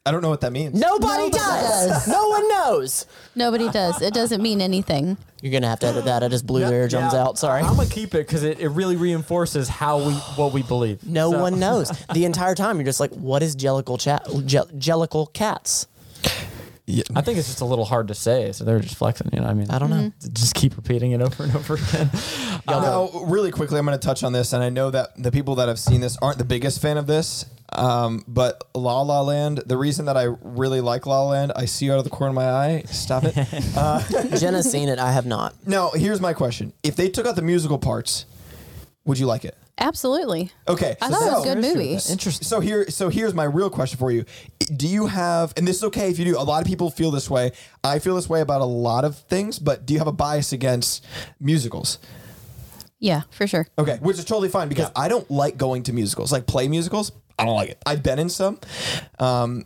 I don't know what that means. Nobody does. No one knows. Nobody does. It doesn't mean anyything. You're going to have to edit that. I just blew their drums out. Sorry. I'm going to keep it because it really reinforces what we believe. No one knows. The entire time you're just like, what is Jellicle Cats? Yeah. I think it's just a little hard to say, so they're just flexing, you know what I mean? I don't know. Just keep repeating it over and over again. Now, really quickly, I'm going to touch on this, and I know that the people that have seen this aren't the biggest fan of this, but La La Land, the reason that I really like La La Land, I see you out of the corner of my eye. Stop it. Jenna's seen it. I have not. Now, here's my question. If they took out the musical parts, would you like it? Absolutely. Okay. I thought it was a good movie. Interesting. So here's my real question for you. Do you have, and this is okay if you do, a lot of people feel this way. I feel this way about a lot of things, but do you have a bias against musicals? Yeah, for sure. Okay, which is totally fine because I don't like going to musicals. Like play musicals, I don't like it. I've been in some,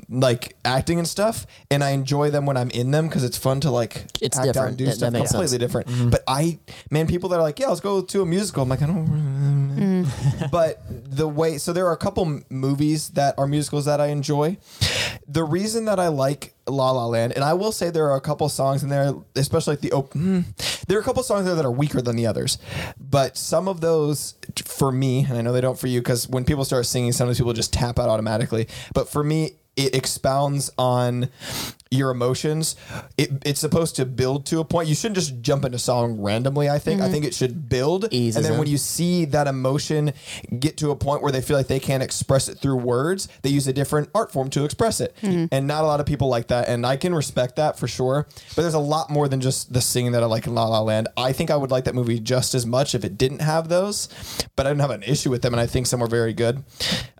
like acting and stuff, and I enjoy them when I'm in them because it's fun to like act out and do stuff completely different. Mm-hmm. But people that are like, yeah, let's go to a musical. I'm like, I don't. But so there are a couple movies that are musicals that I enjoy. The reason that I like La La Land, and I will say there are a couple songs in there, especially like the open. There are a couple songs there that are weaker than the others, but some of those for me, and I know they don't for you, because when people start singing, sometimes people just tap out automatically. But for me, it expounds on your emotions. It's supposed to build to a point. You shouldn't just jump into song randomly, I think. Mm-hmm. I think it should build. Easy. And then when you see that emotion get to a point where they feel like they can't express it through words, they use a different art form to express it. Mm-hmm. And not a lot of people like that. And I can respect that for sure. But there's a lot more than just the singing that I like in La La Land. I think I would like that movie just as much if it didn't have those. But I didn't have an issue with them. And I think some were very good.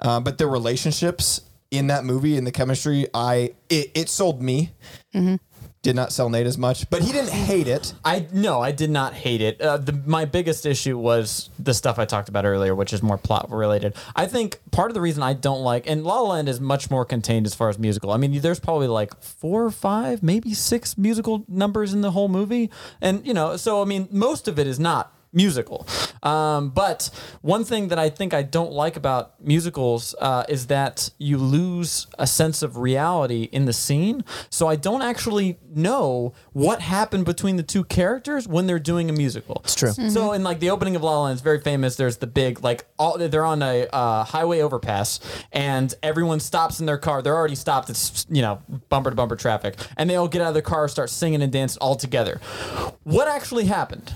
But their relationships in that movie, in the chemistry, it sold me. Mm-hmm. Did not sell Nate as much, but he didn't hate it. I did not hate it. My biggest issue was the stuff I talked about earlier, which is more plot related. I think part of the reason I don't like, and La La Land is much more contained as far as musical. I mean, there's probably like 4 or 5, maybe 6 musical numbers in the whole movie, and so I mean, most of it is not musical. But one thing that I think I don't like about musicals is that you lose a sense of reality in the scene. So I don't actually know what happened between the two characters when they're doing a musical. It's true. Mm-hmm. So in like the opening of La La Land, it's very famous. There's the big, like, all they're on a highway overpass and everyone stops in their car. They're already stopped. It's, you know, bumper to bumper traffic. And they all get out of the car, start singing and dancing all together. What actually happened?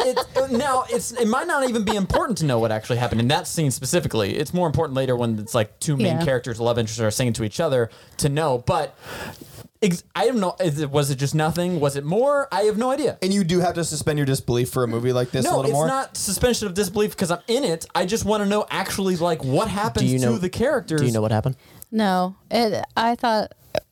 It might not even be important to know what actually happened in that scene specifically. It's more important later when it's like two main characters, love interests, are singing to each other to know. But I don't know. Was it just nothing? Was it more? I have no idea. And you do have to suspend your disbelief for a movie like this a little more? No, it's not suspension of disbelief because I'm in it. I just want to know actually like what happens to the characters. Do you know what happened? No.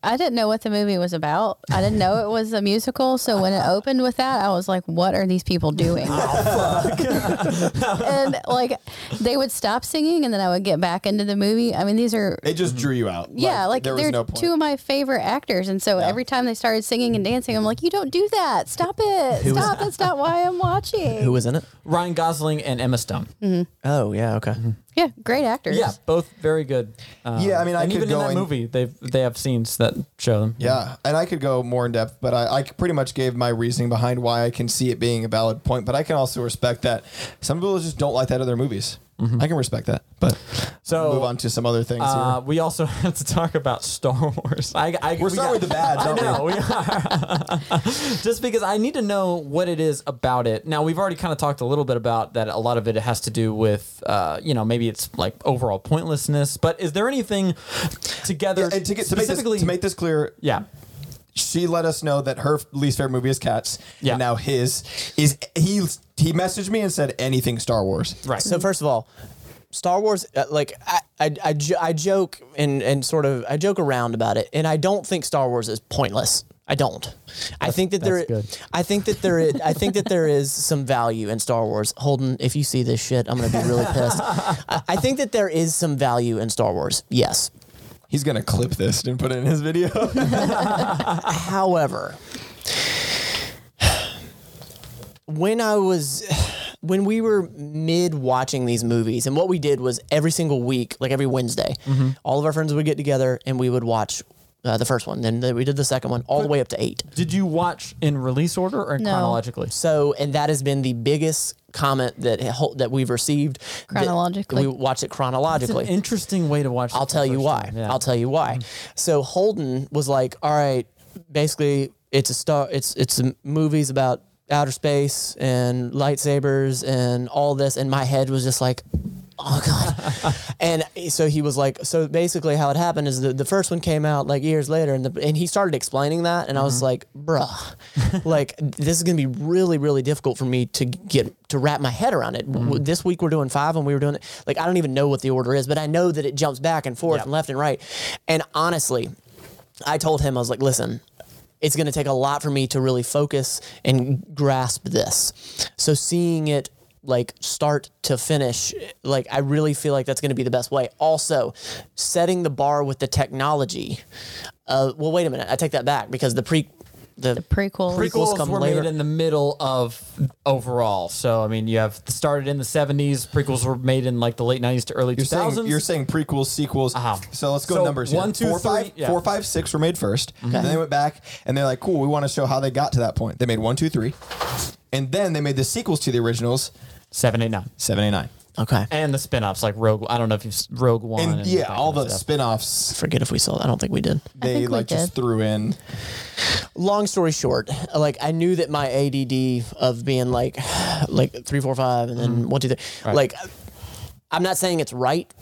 I didn't know what the movie was about. I didn't know it was a musical. So when it opened with that, I was like, what are these people doing? Oh, fuck. And like they would stop singing and then I would get back into the movie. I mean, it just drew you out. Yeah. Like they're no two of my favorite actors. And so every time they started singing and dancing, I'm like, you don't do that. Stop it. Stop. That's not why I'm watching. Who was in it? Ryan Gosling and Emma Stone. Mm-hmm. Oh yeah. Okay. Mm-hmm. Yeah, great actors. Yeah, both very good. Yeah, I mean, in that movie, they have scenes that show them. Yeah, and I could go more in depth, but I pretty much gave my reasoning behind why I can see it being a valid point. But I can also respect that some people just don't like that in their movies. Mm-hmm. I can respect that, but so move on to some other things. Here. We also have to talk about Star Wars. We're starting with the bad. I know we are. Just because I need to know what it is about it. Now we've already kind of talked a little bit about that. A lot of it has to do with, maybe it's like overall pointlessness. But is there anything together specifically to make this clear? Yeah. She let us know that her least favorite movie is Cats. Yeah. And now his is he messaged me and said anything Star Wars. Right. So first of all, Star Wars, I joke and sort of I joke around about it, and I don't think Star Wars is pointless. I don't. I think that there is some value in Star Wars. Holden, if you see this shit, I'm gonna be really pissed. I think that there is some value in Star Wars. Yes. He's going to clip this and put it in his video. However, when we were mid-watching these movies, and what we did was every single week, like every Wednesday, all of our friends would get together and we would watch the first one. Then we did the second one all the way up to 8. Did you watch in release order or chronologically? So, and that has been the biggest comment that we've received. Chronologically. We watched it chronologically. That's an interesting way to watch it. I'll tell you why. So Holden was like, all right, basically it's a movies about outer space and lightsabers and all this. And my head was just like, oh God. And so he was like, so basically how it happened is the first one came out like years later and he started explaining that. And I was like, bruh, like this is going to be really, really difficult for me to wrap my head around it. This week we're doing 5 and we were doing it. Like, I don't even know what the order is, but I know that it jumps back and forth and left and right. And honestly, I told him, I was like, listen, it's going to take a lot for me to really focus and grasp this. So seeing it, like start to finish, like I really feel like that's going to be the best way. Also, setting the bar with the technology. Well, wait a minute, I take that back because the prequels come later. Made in the middle of overall. So I mean, you have started in the 70s. Prequels were made in like the late 90s to early 2000s. You're saying prequels, sequels. Uh-huh. So let's go numbers. 4, 5, 6 were made first. Okay. Then they went back and they're like, cool, we want to show how they got to that point. They made 1, 2, 3, and then they made the sequels to the originals. 7, 8, 9. Okay. And the spin-offs like Rogue. I don't know if you've Rogue One. And yeah, all the spin-offs. I forget if we saw. I don't think we did. They like just threw in. Long story short, like I knew that my ADD of being like 3, 4, 5, and then 1, 2, 3. Right. Like, I'm not saying it's right,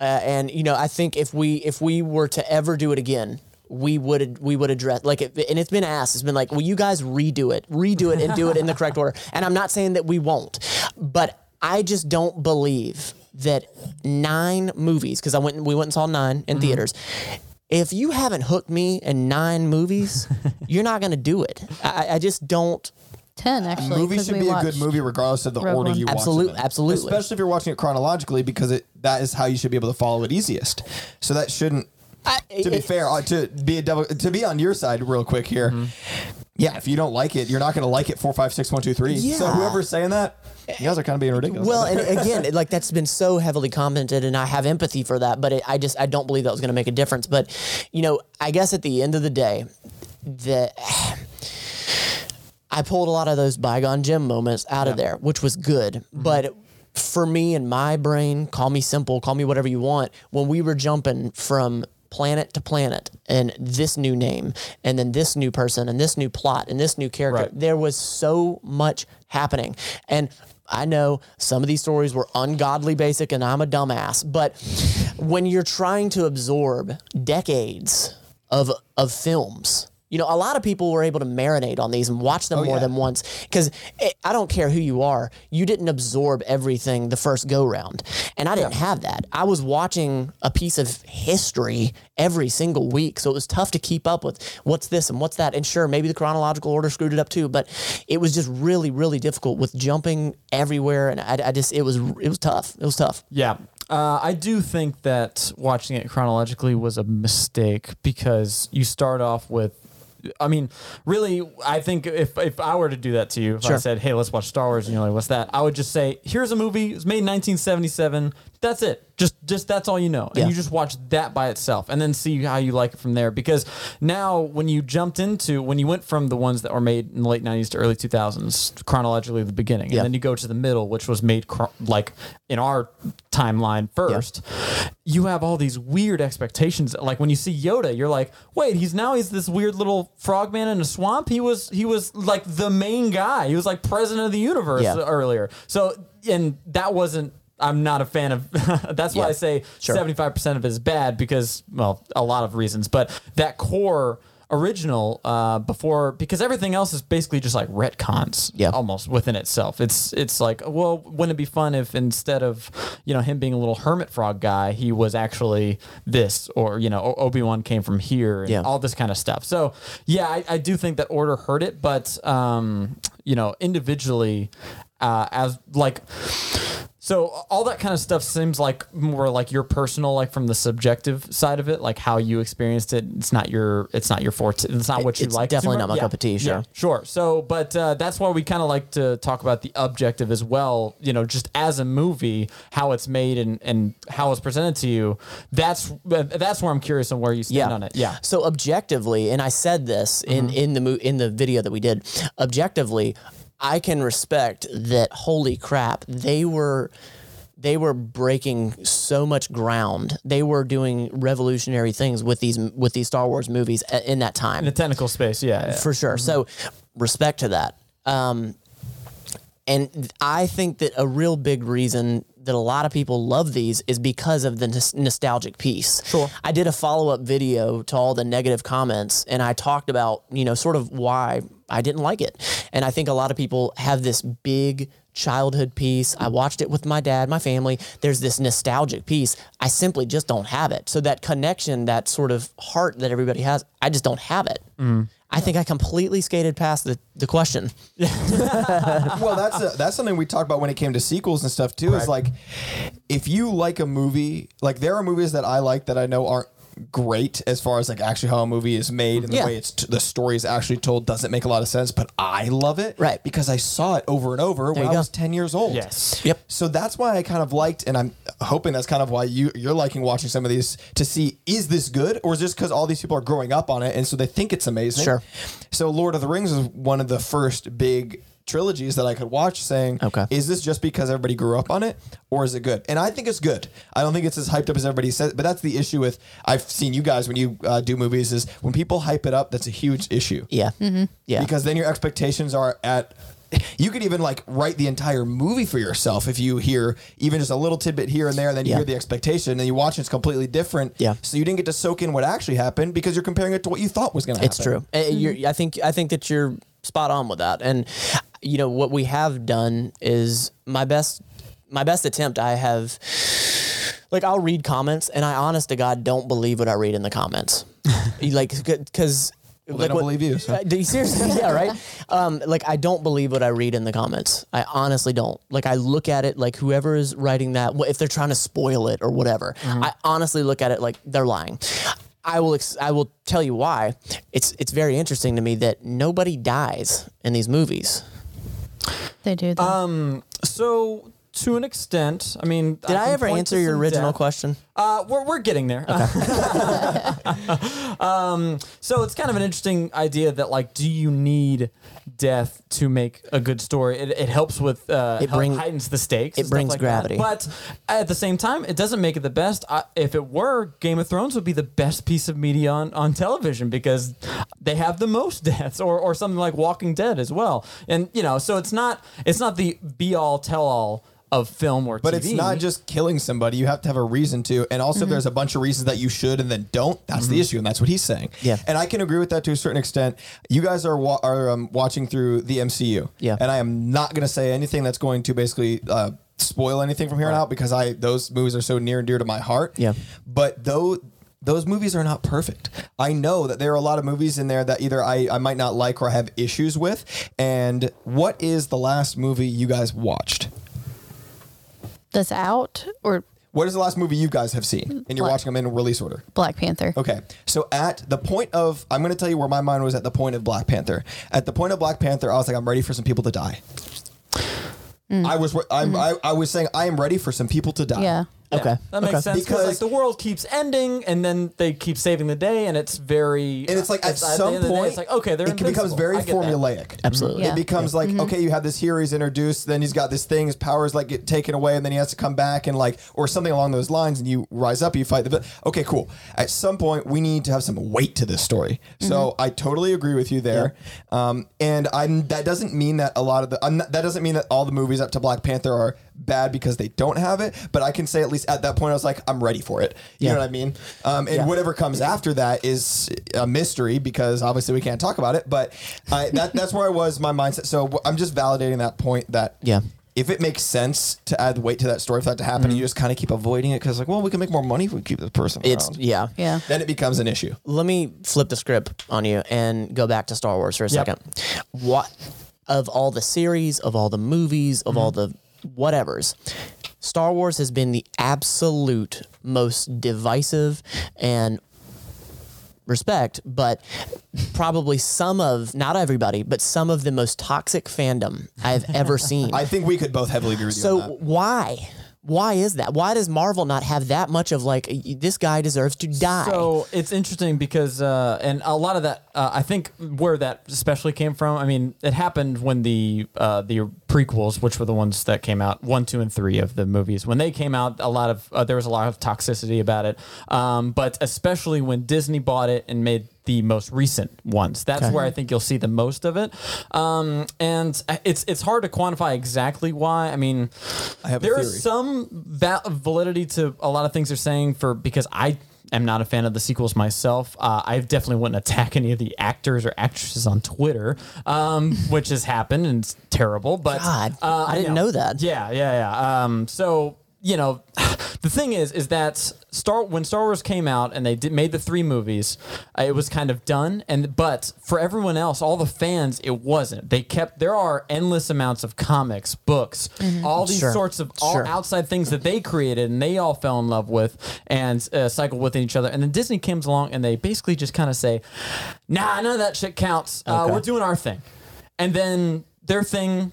and I think if we were to ever do it again, we would address like it, and it's been asked. It's been like, will you guys redo it, and do it in the correct order? And I'm not saying that we won't, but I just don't believe that 9 movies, because we went and saw 9 in theaters. If you haven't hooked me in 9 movies, you're not going to do it. I just don't. 10 actually. A movie should be a good movie regardless of the order you watch it. Absolutely, especially if you're watching it chronologically, because that is how you should be able to follow it easiest. So that shouldn't. To be fair, to be on your side real quick here, Yeah, if you don't like it, you're not going to like it 4, 5, 6, 1, 2, 3. Yeah. So whoever's saying that, you guys are kind of being ridiculous. Well, and again, like that's been so heavily commented, and I have empathy for that, but I don't believe that was going to make a difference. But, you know, I guess at the end of the day, I pulled a lot of those Qui-Gon Jinn moments out of there, which was good. Mm-hmm. But for me and my brain, call me simple, call me whatever you want, when we were jumping from planet to planet and this new name and then this new person and this new plot and this new character, there was so much happening. And I know some of these stories were ungodly basic and I'm a dumbass, but when you're trying to absorb decades of films, you know, a lot of people were able to marinate on these and watch them more than once, because I don't care who you are, you didn't absorb everything the first go round. And I didn't have that. I was watching a piece of history every single week, so it was tough to keep up with what's this and what's that. And sure, maybe the chronological order screwed it up too, but it was just really, really difficult with jumping everywhere. And it was tough. It was tough. Yeah. I do think that watching it chronologically was a mistake, because you start off with, I mean, really, I think if I were to do that to you, if I said, hey, let's watch Star Wars, and you're like, what's that? I would just say, here's a movie. It was made in 1977. That's it. Just that's all you know. And you just watch that by itself and then see how you like it from there. Because now when you went from the ones that were made in the late 90s to early 2000s, chronologically the beginning, and then you go to the middle, which was made like in our timeline first, you have all these weird expectations. Like when you see Yoda, you're like, wait, he's this weird little frogman in a swamp. He was like the main guy. He was like president of the universe earlier. So, and that wasn't, I'm not a fan of that's why I say 75% of it is bad, because, well, a lot of reasons, but that core original because everything else is basically just like retcons almost within itself. It's like, well, wouldn't it be fun if instead of, you know, him being a little hermit frog guy, he was actually this, or, you know, Obi-Wan came from here and all this kind of stuff. So yeah, I do think that order hurt it, but you know, individually as like so all that kind of stuff seems like more like your personal, like from the subjective side of it, like how you experienced it. It's not your forte. It's not what you like. It's definitely not my cup of tea. Sure. Yeah, sure. So, but that's why we kind of like to talk about the objective as well. You know, just as a movie, how it's made and how it's presented to you. That's where I'm curious on where you stand on it. Yeah. So objectively, and I said this in the video that we did. Objectively, I can respect that. Holy crap, they were breaking so much ground. They were doing revolutionary things with these Star Wars movies in that time. In the technical space, yeah. For sure. Mm-hmm. So respect to that. And I think that a real big reason that a lot of people love these is because of the nostalgic piece. Sure. I did a follow-up video to all the negative comments, and I talked about, you know, sort of why I didn't like it. And I think a lot of people have this big childhood piece. I watched it with my dad, my family. There's this nostalgic piece. I simply just don't have it. So that connection, that sort of heart that everybody has, I just don't have it. Mm. I think I completely skated past the question. Well, that's something we talked about when it came to sequels and stuff too. Right. Is like, if you like a movie, like there are movies that I like that I know aren't great as far as like actually how a movie is made and the way the story is actually told doesn't make a lot of sense, but I love it because I saw it over and over when I was 10 years old. Yes. Yep. So that's why I kind of liked, and I'm hoping that's kind of why you're liking watching some of these to see, is this good, or is this because all these people are growing up on it and so they think it's amazing? Sure. So Lord of the Rings is one of the first big trilogies that I could watch saying, okay, is this just because everybody grew up on it, or is it good? And I think it's good. I don't think it's as hyped up as everybody says, but that's the issue with, I've seen you guys when you do movies, is when people hype it up, that's a huge issue. Yeah. Mm-hmm. Yeah. Because then your expectations are at, you could even like write the entire movie for yourself if you hear even just a little tidbit here and there, and then you hear the expectation and you watch it's completely different. Yeah. So you didn't get to soak in what actually happened because you're comparing it to what you thought was going to happen. It's true. I think that you're spot on with that. And you know, what we have done is my best attempt. I have, like, I'll read comments, and I, honest to God, don't believe what I read in the comments. Like, because... Well, like, they don't believe you. So. Seriously, yeah, right? Like, I don't believe what I read in the comments. I honestly don't. Like, I look at it like whoever is writing that, if they're trying to spoil it or whatever, I honestly look at it like they're lying. I will tell you why. It's very interesting to me that nobody dies in these movies. They do. Though. So to an extent, I mean, did I ever answer your original question? We're getting there. Okay. So it's kind of an interesting idea that, like, do you need death to make a good story? It helps with heightens the stakes. It brings like gravity. That. But at the same time, it doesn't make it the best. If it were, Game of Thrones would be the best piece of media on television because they have the most deaths, or something like Walking Dead as well. And you know, so it's not the be all tell all of film or TV. But it's not just killing somebody. You have to have a reason to. And also, mm-hmm. there's a bunch of reasons that you should and then don't. That's mm-hmm. the issue, and that's what he's saying. Yeah. And I can agree with that to a certain extent. You guys are watching through the MCU. Yeah. And I am not going to say anything that's going to basically spoil anything from here on out because those movies are so near and dear to my heart. Yeah. But those movies are not perfect. I know that there are a lot of movies in there that either I might not like or I have issues with. And what is the last movie you guys watched? That's out, or what is the last movie you guys have seen? And you're watching them in release order. Black Panther. Okay. So at the point of, I'm going to tell you where my mind was at the point of Black Panther. At the point of Black Panther, I was like, I'm ready for some people to die. Mm. I was saying I am ready for some people to die. Yeah. Okay. That makes sense because like, the world keeps ending and then they keep saving the day and it's very... And it's like at some point, it's like, okay, they're invincible. It becomes very formulaic. That. Absolutely. Yeah. It becomes like, okay, you have this hero he's introduced, then he's got this thing, his powers like get taken away and then he has to come back and like, or something along those lines and you rise up, you fight the... Okay, cool. At some point, we need to have some weight to this story. Mm-hmm. So I totally agree with you there. Yeah. And that doesn't mean that a lot of the... that doesn't mean that all the movies up to Black Panther are bad because they don't have it, but I can say at least at that point I was like, I'm ready for it. You know what I mean? And whatever comes after that is a mystery because obviously we can't talk about it, but that's where I was, my mindset. So I'm just validating that point that if it makes sense to add weight to that story for that to happen, you just kind of keep avoiding it because like, well, we can make more money if we keep the person around. Yeah. Then it becomes an issue. Let me flip the script on you and go back to Star Wars for a second. What of all the series, of all the movies, of all the whatevers, Star Wars has been the absolute most divisive and respect, but probably not everybody, but some of the most toxic fandom I've ever seen. I think we could both heavily agree with you on that. So why is that? Why does Marvel not have that much of like, this guy deserves to die? So it's interesting because, and a lot of that, I think where that especially came from, I mean, it happened when the prequels, which were the ones that came out, 1, 2, and 3 of the movies. When they came out, there was a lot of toxicity about it. But especially when Disney bought it and made the most recent ones. That's where I think you'll see the most of it. And it's hard to quantify exactly why. I mean, there is some validity to a lot of things they're saying because I am not a fan of the sequels myself. I definitely wouldn't attack any of the actors or actresses on Twitter, which has happened and it's terrible. But God, I didn't know that. Yeah. So, you know, the thing is that when Star Wars came out and they made the 3 movies, it was kind of done. But for everyone else, all the fans, it wasn't. There are endless amounts of comics, books, all these sorts of outside things that they created and they all fell in love with and cycled with each other. And then Disney comes along and they basically just kind of say, nah, none of that shit counts. We're doing our thing. And then their thing,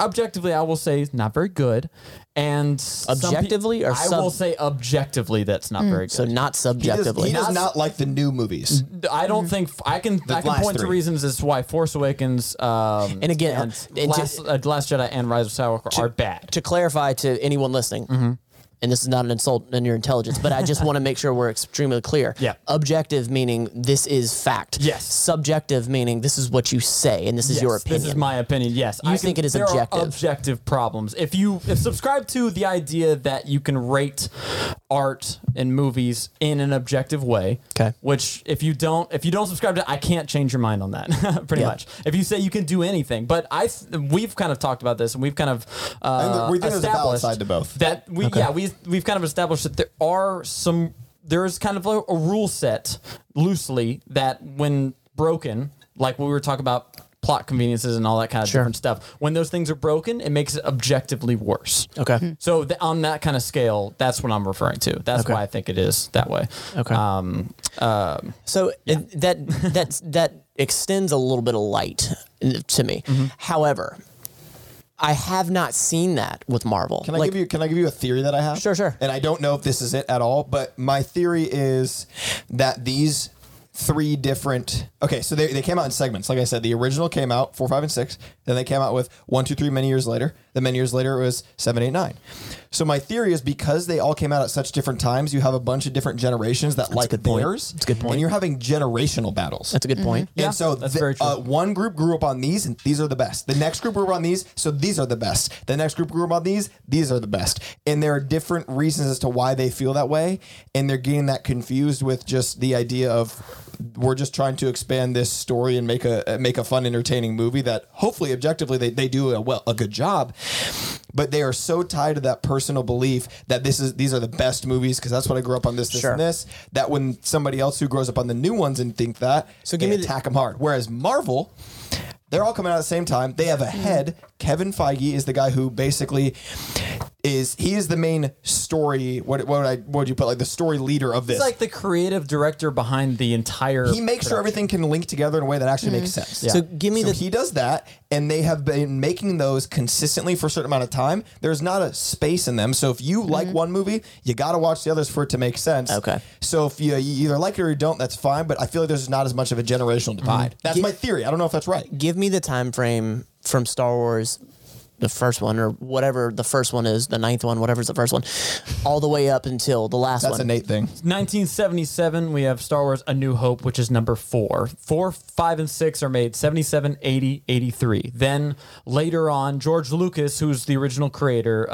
objectively, I will say, is not very good. And objectively, I will say objectively, that's not very good. So not subjectively. He does not like the new movies. I don't think I can point 3. To reasons as to why Force Awakens and again and Last Jedi and Rise of Skywalker are bad. To clarify to anyone listening, and this is not an insult on your intelligence, but I just want to make sure we're extremely clear. Yeah. Objective meaning this is fact. Yes. Subjective meaning this is what you say and this is your opinion. This is my opinion, yes. I think it is objective. There are objective problems. If you subscribe to the idea that you can rate art and movies in an objective way, which if you don't subscribe to, I can't change your mind on that, pretty much. If you say you can do anything, but we've kind of talked about this and we've kind of we think there's a valid side to both. That we've kind of established that there's kind of like a rule set loosely that when broken, like we were talking about plot conveniences and all that kind of different stuff. When those things are broken, it makes it objectively worse. Okay. Mm-hmm. So on that kind of scale, that's what I'm referring to. That's why I think it is that way. Okay. That extends a little bit of light to me. Mm-hmm. However, I have not seen that with Marvel. Can I give you a theory that I have? Sure. And I don't know if this is it at all, but my theory is that these three different... Okay, so they came out in segments. Like I said, the original came out 4, 5, and 6. Then they came out with 1, 2, 3 many years later. Then many years later it was 7, 8, 9. So my theory is because they all came out at such different times, you have a bunch of different generations that like theirs. That's a good point. And you're having generational battles. That's a good point. Mm-hmm. And so that's very true. One group grew up on these, and these are the best. The next group grew up on these, so these are the best. The next group grew up on these are the best. And there are different reasons as to why they feel that way. And they're getting that confused with just the idea of we're just trying to expand this story and make a fun, entertaining movie that hopefully objectively they do a good job. But they are so tied to that personal belief that these are the best movies because that's what I grew up on, and this, that when somebody else who grows up on the new ones and think that, so they attack them hard. Whereas Marvel, they're all coming out at the same time. They have a head. Kevin Feige is the guy who basically is the main story. What would you put like the story leader of this? It's like the creative director behind the entire. He makes sure everything can link together in a way that actually makes sense. Yeah. He does that, and they have been making those consistently for a certain amount of time. There's not a space in them, so if you like one movie, you got to watch the others for it to make sense. Okay. So if you either like it or you don't, that's fine. But I feel like there's not as much of a generational divide. That's my theory. I don't know if that's right. Give me the time frame from Star Wars, the first one, or whatever the first one is, the ninth one, whatever's the first one, all the way up until the last one. That's a Nate thing. 1977, we have Star Wars A New Hope, which is number 4. 4, 5, and 6 are made 77, 80, 83. Then later on, George Lucas, who's the original creator,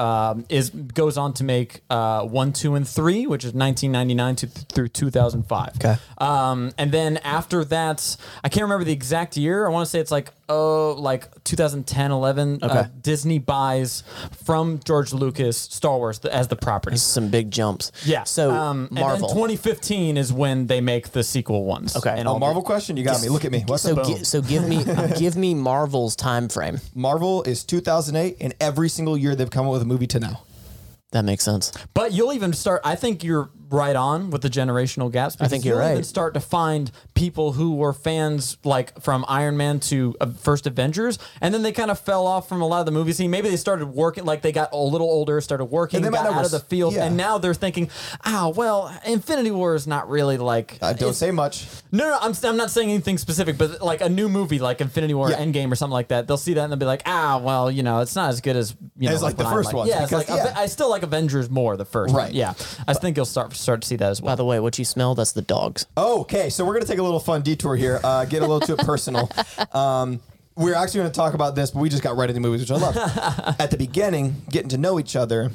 goes on to make 1, 2, and 3, which is 1999 through 2005. Okay. And then after that, I can't remember the exact year. I want to say it's like 2010, 11. Okay. Disney buys from George Lucas Star Wars as the property. That's some big jumps. Yeah. So Marvel. And 2015 is when they make the sequel ones. Okay. And Marvel question. You got me. Look at me. What's up? So give me Marvel's time frame. Marvel is 2008, and every single year they've come up with a movie to now. That makes sense. But you'll even start. I think you're right on with the generational gaps. I think you're right. Even start to find people who were fans like from Iron Man to first Avengers, and then they kind of fell off from a lot of the movie scene. Maybe they started working, like they got a little older, started working, got out of the field, and now they're thinking, Infinity War is not really like. Don't say much. No, I'm not saying anything specific, but like a new movie like Infinity War, Endgame, or something like that, they'll see that and they'll be like, it's not as good as it's like the first one. Yeah, because, I still like Avengers more, the first one. Yeah, I think you'll start to see that as well. By the way, what you smell, that's the dogs. Okay, so we're going to take a little fun detour here, get a little too personal. We're actually going to talk about this, but we just got right into movies, which I love. At the beginning, getting to know each other.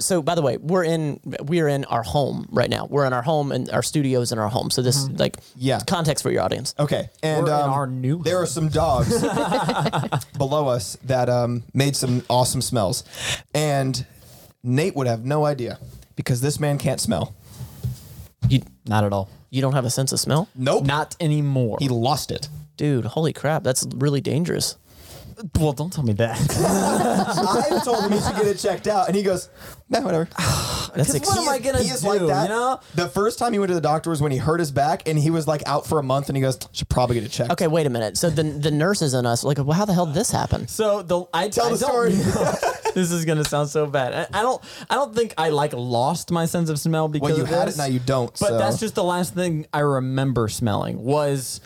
So by the way, we're in our home right now. We're in our home, and our studio's in our home. So this context for your audience. Okay. And in our new there home. Are some dogs below us that made some awesome smells. And Nate would have no idea. Because this man can't smell. Not at all. You don't have a sense of smell? Nope. Not anymore. He lost it. Dude, holy crap. That's really dangerous. Well, don't tell me that. I told him he should get it checked out, and he goes, nah, whatever. That's what am I going to do? He is like that. You know? The first time he went to the doctor was when he hurt his back, and he was like out for a month, and he goes, should probably get it checked. Okay, wait a minute. So the nurses and us like, well, how the hell did this happen? So I tell the story. This is going to sound so bad. I don't think I like lost my sense of smell because well, you had it, now you don't. But that's just the last thing I remember smelling was...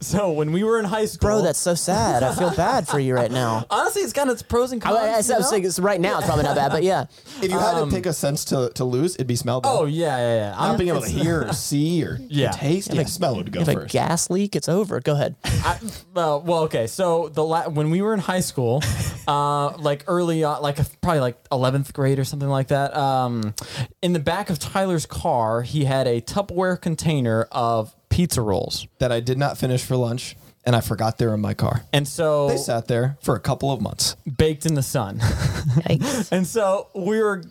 So when we were in high school, bro, that's so sad. I feel bad for you right now. Honestly, it's got its pros and cons. I was saying it's right now, it's probably not bad, but yeah. If you had to pick a sense to lose, it'd be smell. Though. Oh yeah. Not being able to hear or see or taste. If smell would go first. If a gas leak, it's over. Go ahead. Okay. So when we were in high school, like early on, like probably like 11th grade or something like that. In the back of Tyler's car, he had a Tupperware container of pizza rolls that I did not finish for lunch, and I forgot they were in my car. And so they sat there for a couple of months, baked in the sun. And so we were,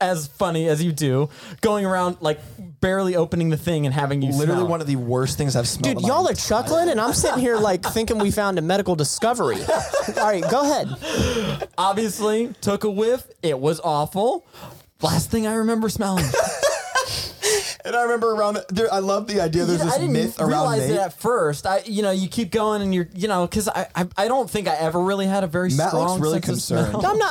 as funny as you do, going around like barely opening the thing and having you literally smell. One of the worst things I've smelled. Dude, y'all are chuckling and I'm sitting here like thinking we found a medical discovery. All right, go ahead. Obviously, took a whiff. It was awful. Last thing I remember smelling. And I remember around there, I love the idea. There's this myth around Nate. I didn't realize that at first. You keep going and you're, because I don't think I ever really had a very strong really sense concerned. Of smell. No,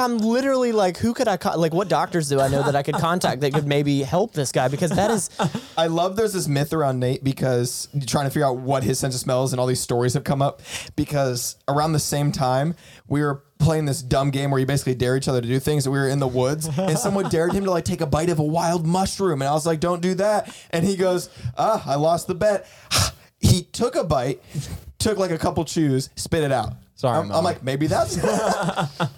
I'm literally like, who could I what doctors do I know that I could contact that could maybe help this guy? Because that is, I love. There's this myth around Nate because you're trying to figure out what his sense of smell is, and all these stories have come up because around the same time we were playing this dumb game where you basically dare each other to do things, that we were in the woods and someone dared him to like take a bite of a wild mushroom. And I was like, don't do that. And he goes, I lost the bet. He took a bite, took like a couple chews, spit it out. Sorry, I'm like, maybe that's no, I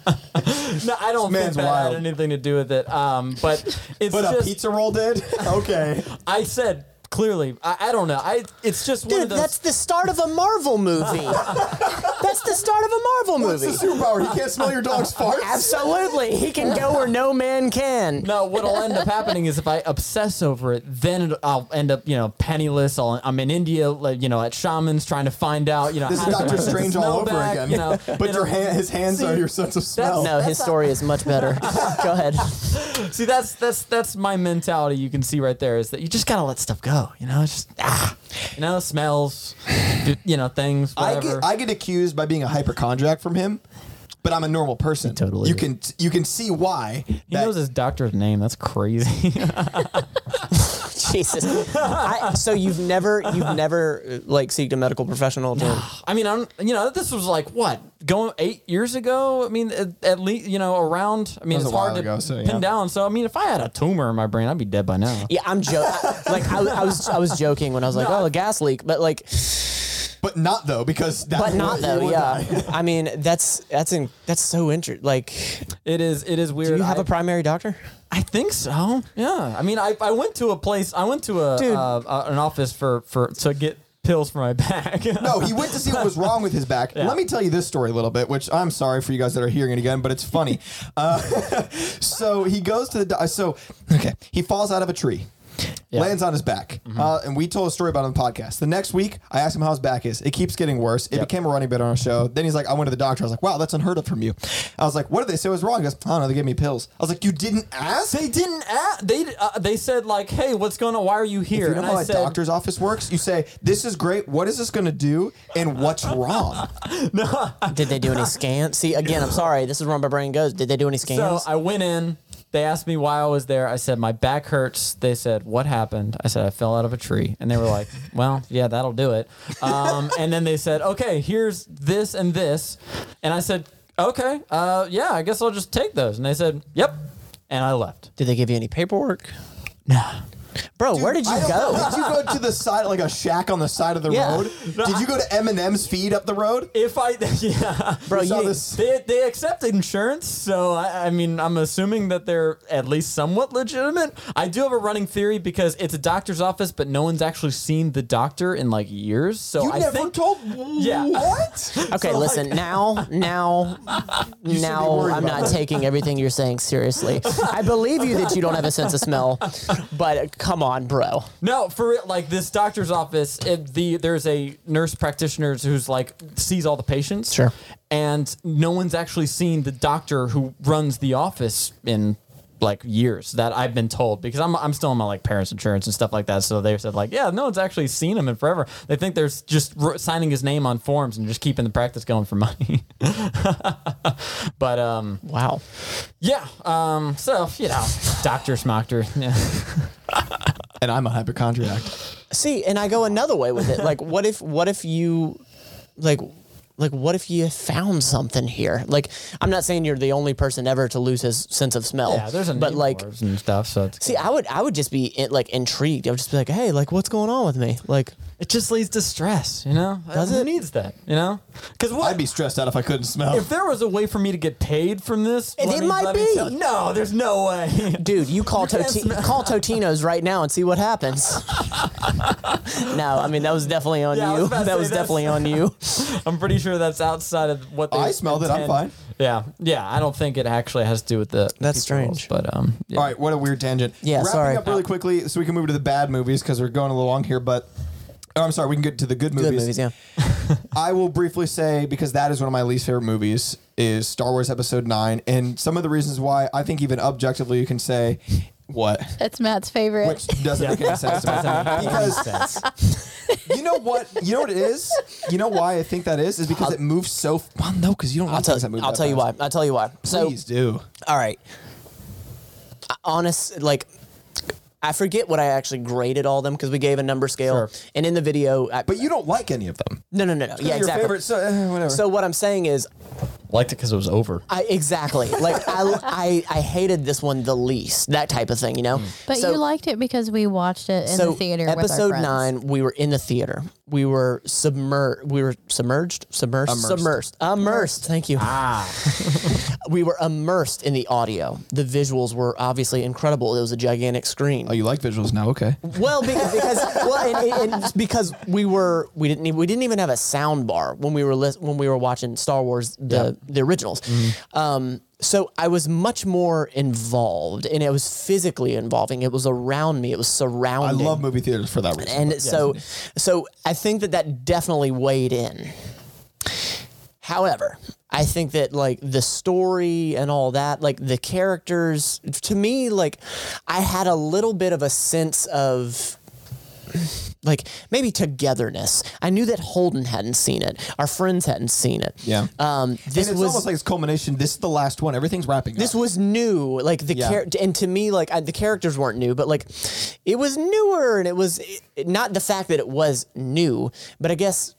don't think that wild. Had anything to do with it. But it's a pizza roll did? Okay. I said, clearly, I don't know. It's just one of those. That's the start of a Marvel movie. That's the start of a Marvel movie. What's the superpower? He can't smell your dog's farts? Absolutely. He can go where no man can. No, what'll end up happening is if I obsess over it, then I'll end up, penniless. I'm in India, at shamans trying to find out, This is Dr. Strange all over again. But his hands are your sense of smell. No, his story is much better. Go ahead. See, that's my mentality. You can see right there is that you just gotta let stuff go. It's just, smells, things, whatever. I get accused by being a hypochondriac from him, but I'm a normal person. He totally. You can see why. He knows his doctor's name. That's crazy. Jesus. So you've never like seeked a medical professional to... I mean, this was like, what, going 8 years ago? I mean, at least, around... I mean, it's hard to pin down. So, I mean, if I had a tumor in my brain, I'd be dead by now. Yeah, I'm joking. I was joking when I was like, a gas leak. But like... But not though, because that but not though, yeah. I mean, that's so interesting. Like, it is weird. Do you have a primary doctor? I think so. Yeah. I mean, I went to a place. I went to an office for to get pills for my back. No, he went to see what was wrong with his back. Yeah. Let me tell you this story a little bit, which I'm sorry for you guys that are hearing it again, but it's funny. So he goes to the he falls out of a tree. Yeah. Lands on his back. Mm-hmm. And we told a story about it on the podcast. The next week, I asked him how his back is. It keeps getting worse. It became a running bit on our show. Then he's like, I went to the doctor. I was like, wow, that's unheard of from you. I was like, what did they say was wrong? He goes, I don't know. They gave me pills. I was like, you didn't ask? They didn't ask. They said like, hey, what's going on? Why are you here? If you know how a doctor's office works, you say, this is great. What is this going to do? And what's wrong? No. Did they do any scans? See, again, I'm sorry. This is where my brain goes. Did they do any scans? So I went in. They asked me why I was there. I said, my back hurts. They said, what happened? I said, I fell out of a tree. And they were like, well, yeah, that'll do it. And then they said, okay, here's this and this. And I said, okay, yeah, I guess I'll just take those. And they said, yep. And I left. Did they give you any paperwork? No. Bro, dude, where did you go? Did you go to the side, like a shack on the side of the road? No, did you go to M&M's feed up the road? Bro, they accept insurance, so I mean, I'm assuming that they're at least somewhat legitimate. I do have a running theory because it's a doctor's office, but no one's actually seen the doctor in like years. So you what? Okay, so listen, like, now I'm not taking everything you're saying seriously. I believe you that you don't have a sense of smell, but. Come on, bro. No, for real, like this doctor's office, there's a nurse practitioner who's like sees all the patients. Sure. And no one's actually seen the doctor who runs the office in like years that I've been told, because I'm still on my like parents' insurance and stuff like that. So they said like, yeah, no one's actually seen him in forever. They think they're just signing his name on forms and just keeping the practice going for money. But wow. Yeah. So Dr. Schmachter. Yeah. And I'm a hypochondriac. See, and I go another way with it. Like, what if you, like, what if you found something here? Like, I'm not saying you're the only person ever to lose his sense of smell. Yeah, there's a need for it and stuff. So it's cool. I would just be like intrigued. I would just be like, hey, like, what's going on with me? Like, It just leads to stress, you know? Who needs that, you know? Because I'd be stressed out if I couldn't smell. If there was a way for me to get paid from this, it might be. No, there's no way. Dude, you call Totino's right now and see what happens. No, I mean, that was definitely on you. That was definitely on you. I'm pretty sure that's outside of what they smelled it. I'm fine. Yeah. Yeah. I don't think it actually has to do with the. That's strange. But, yeah. All right. What a weird tangent. Yeah. Wrapping up really quickly so we can move to the bad movies because we're going a little long here, but. Oh, I'm sorry. We can get to the good movies. Yeah. I will briefly say, because that is one of my least favorite movies, is Star Wars Episode 9. And some of the reasons why I think even objectively you can say, what? That's Matt's favorite. Which doesn't make any sense to me. Because you know what? You know what it is? You know why I think that is? Is because it moves so... Well, no, because you don't like that movie. I'll tell you why. Please do. All right. Honest, like... I forget what I actually graded all them because we gave a number scale, and in the video... But you don't like any of them. No. Yeah, exactly. Favorite, so, whatever. So what I'm saying is... Liked it because it was over. Exactly. Like, I hated this one the least, that type of thing, you know? But you liked it because we watched it in the theater with our friends. Episode 9, we were in the theater. We were submerged? Immersed. Thank you. We were immersed in the audio. The visuals were obviously incredible. It was a gigantic screen. Oh, you like visuals now? Okay. Well, because we didn't even have a sound bar when we were watching Star Wars the originals. Mm-hmm. So I was much more involved, and it was physically involving. It was around me. It was surrounding. I love movie theaters for that reason. And so I think that definitely weighed in. However, I think that, like, the story and all that, like, the characters, to me, like, I had a little bit of a sense of... like maybe togetherness. I knew that Holden hadn't seen it. Our friends hadn't seen it. Yeah. This was almost like it's culmination. This is the last one. Everything's wrapping up. This was new. Like and to me, like the characters weren't new, but like it was newer, and it was not the fact that it was new, but I guess.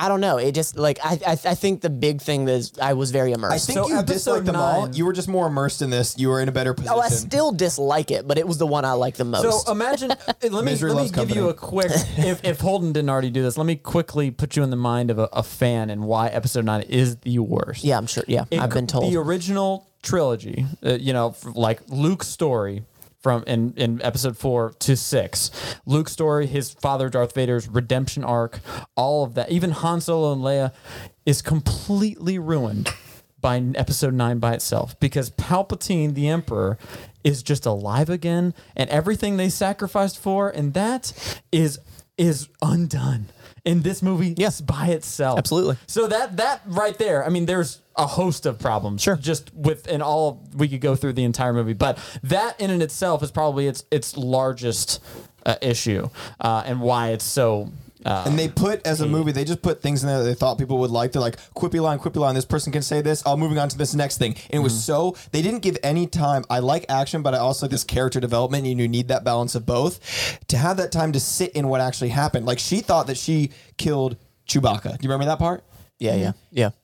I don't know. It just like I think the big thing is I was very immersed. I think you disliked them all. You were just more immersed in this. You were in a better position. Oh, I still dislike it, but it was the one I liked the most. So imagine. let me give you a quick. If Holden didn't already do this, let me quickly put you in the mind of a fan and why Episode 9 is the worst. Yeah, I'm sure. Yeah, I've been told the original trilogy. Like Luke's story. From in episode 4 to 6, Luke's story, his father Darth Vader's redemption arc, all of that, even Han Solo and Leia, is completely ruined by episode 9 by itself, because Palpatine, the Emperor, is just alive again, and everything they sacrificed for, and that is undone in this movie. Yes, by itself, absolutely. So that right there, I mean, there's a host of problems. Sure. Just within all, we could go through the entire movie, but that in and itself is probably its largest issue, and why it's so. And they put as a movie, they just put things in there that they thought people would like. They're like, quippy line. This person can say this. Moving on to this next thing. And it was so they didn't give any time. I like action, but I also like this character development, and you need that balance of both to have that time to sit in what actually happened. Like, she thought that she killed Chewbacca. Do you remember that part? Yeah.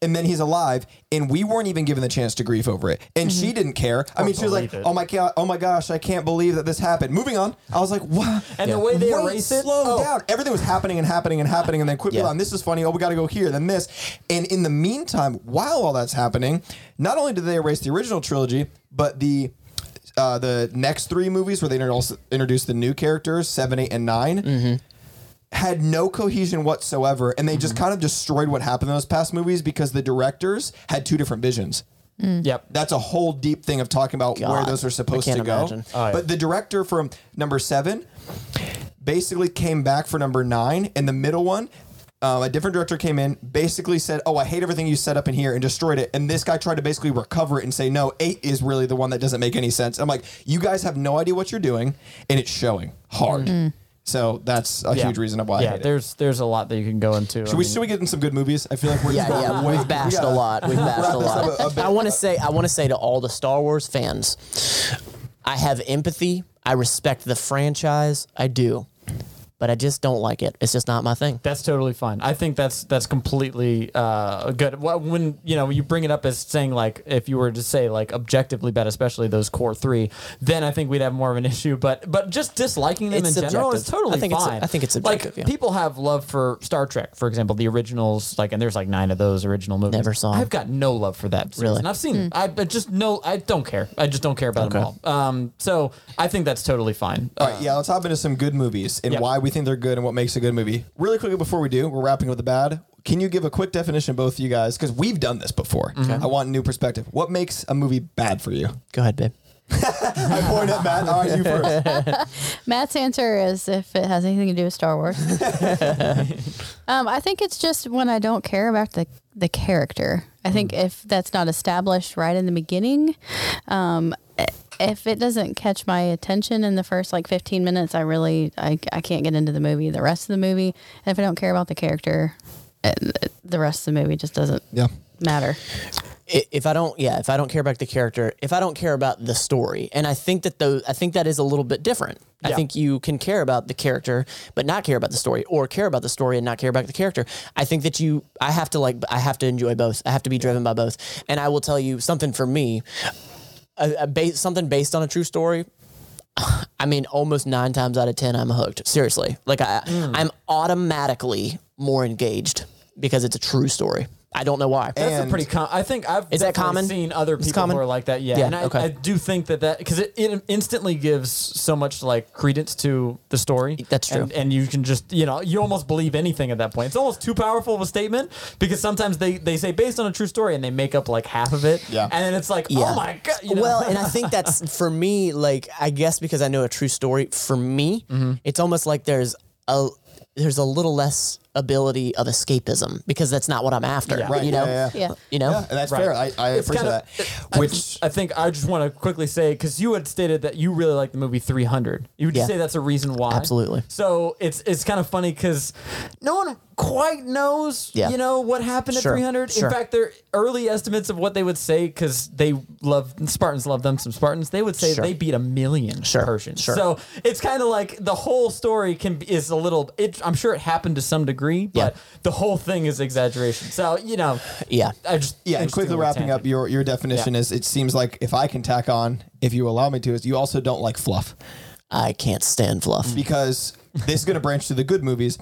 And then he's alive, and we weren't even given the chance to grief over it. And she didn't care. I mean, she was like, oh my gosh, I can't believe that this happened. Moving on. I was like, what? And the way they erase it. Slow down. Everything was happening, and then quickly on. This is funny. Oh, we got to go here, then this. And in the meantime, while all that's happening, not only did they erase the original trilogy, but the next three movies where they introduced the new characters, 7, 8, and 9. Mm-hmm. Had no cohesion whatsoever, and they just kind of destroyed what happened in those past movies because the directors had two different visions. Yep. That's a whole deep thing of talking about where those are supposed to go. Oh, yeah. But the director from number 7 basically came back for number 9, and the middle one, a different director came in, basically said, oh, I hate everything you set up in here, and destroyed it. And this guy tried to basically recover it and say, no, 8 is really the one that doesn't make any sense. I'm like, you guys have no idea what you're doing, and it's showing hard. Mm-hmm. So that's a huge reason why I hate it. There's a lot that you can go into. Should we get in some good movies? I feel like we're We've bashed a lot. I want to say to all the Star Wars fans, I have empathy. I respect the franchise. I do. but I just don't like it. It's just not my thing. That's totally fine. I think that's completely good. When you know, when you bring it up as saying, like, if you were to say, like, objectively bad, especially those core three, then I think we'd have more of an issue. But just disliking them it's in subjective. General is totally fine. I think it's subjective. Like, yeah. People have love for Star Trek, for example, the originals, like, and there's like 9 of those original movies. Never saw them. I've got no love for that. Really? And I've seen I don't care. I just don't care about them all. So I think that's totally fine. All right, yeah, let's hop into some good movies and why we think they're good and what makes a good movie. Really quickly before we do, we're wrapping up with the bad. Can you give a quick definition, both of you guys? Because we've done this before. Mm-hmm. I want a new perspective. What makes a movie bad for you? Go ahead, babe. I point at Matt. All right, you first. Matt's answer is if it has anything to do with Star Wars. I think it's just when I don't care about the character. I think if that's not established right in the beginning, if it doesn't catch my attention in the first, like, 15 minutes, I can't get into the movie, the rest of the movie. And if I don't care about the character, the rest of the movie just doesn't matter. If I don't care about the character, if I don't care about the story, and I think that is a little bit different. Yeah. I think you can care about the character but not care about the story, or care about the story and not care about the character. I think that I have to enjoy both. I have to be driven by both. And I will tell you something for me, something based on a true story. I mean, almost 9 times out of 10, I'm hooked. Seriously, like I'm automatically more engaged because it's a true story. I don't know why. That's a pretty common. I think I've seen other people who are like that. Yeah, and I do think that because it instantly gives so much, like, credence to the story. That's true. And you can just, you know, you almost believe anything at that point. It's almost too powerful of a statement, because sometimes they say based on a true story and they make up like half of it. Yeah. And then it's like, oh my God. You know? Well, and I think that's for me, like, I guess because I know a true story, for me, it's almost like there's a little less ability of escapism, because that's not what I'm after. Yeah. Right. You know? Yeah. You know? Yeah, and that's fair. I appreciate that. I think I just want to quickly say, because you had stated that you really like the movie 300. You would say that's a reason why. Absolutely. So it's kind of funny because no one quite knows, you know, what happened at 300. Sure. In fact, their early estimates of what they would say, because Spartans love them some Spartans, they would say they beat 1 million Persians. Sure. So it's kind of like the whole story is a little, I'm sure it happened to some degree, but the whole thing is exaggeration. So, you know, and quickly wrapping up your definition is, it seems like, if I can tack on, if you allow me to, is you also don't like fluff. I can't stand fluff. Because this is going to branch to the good movies.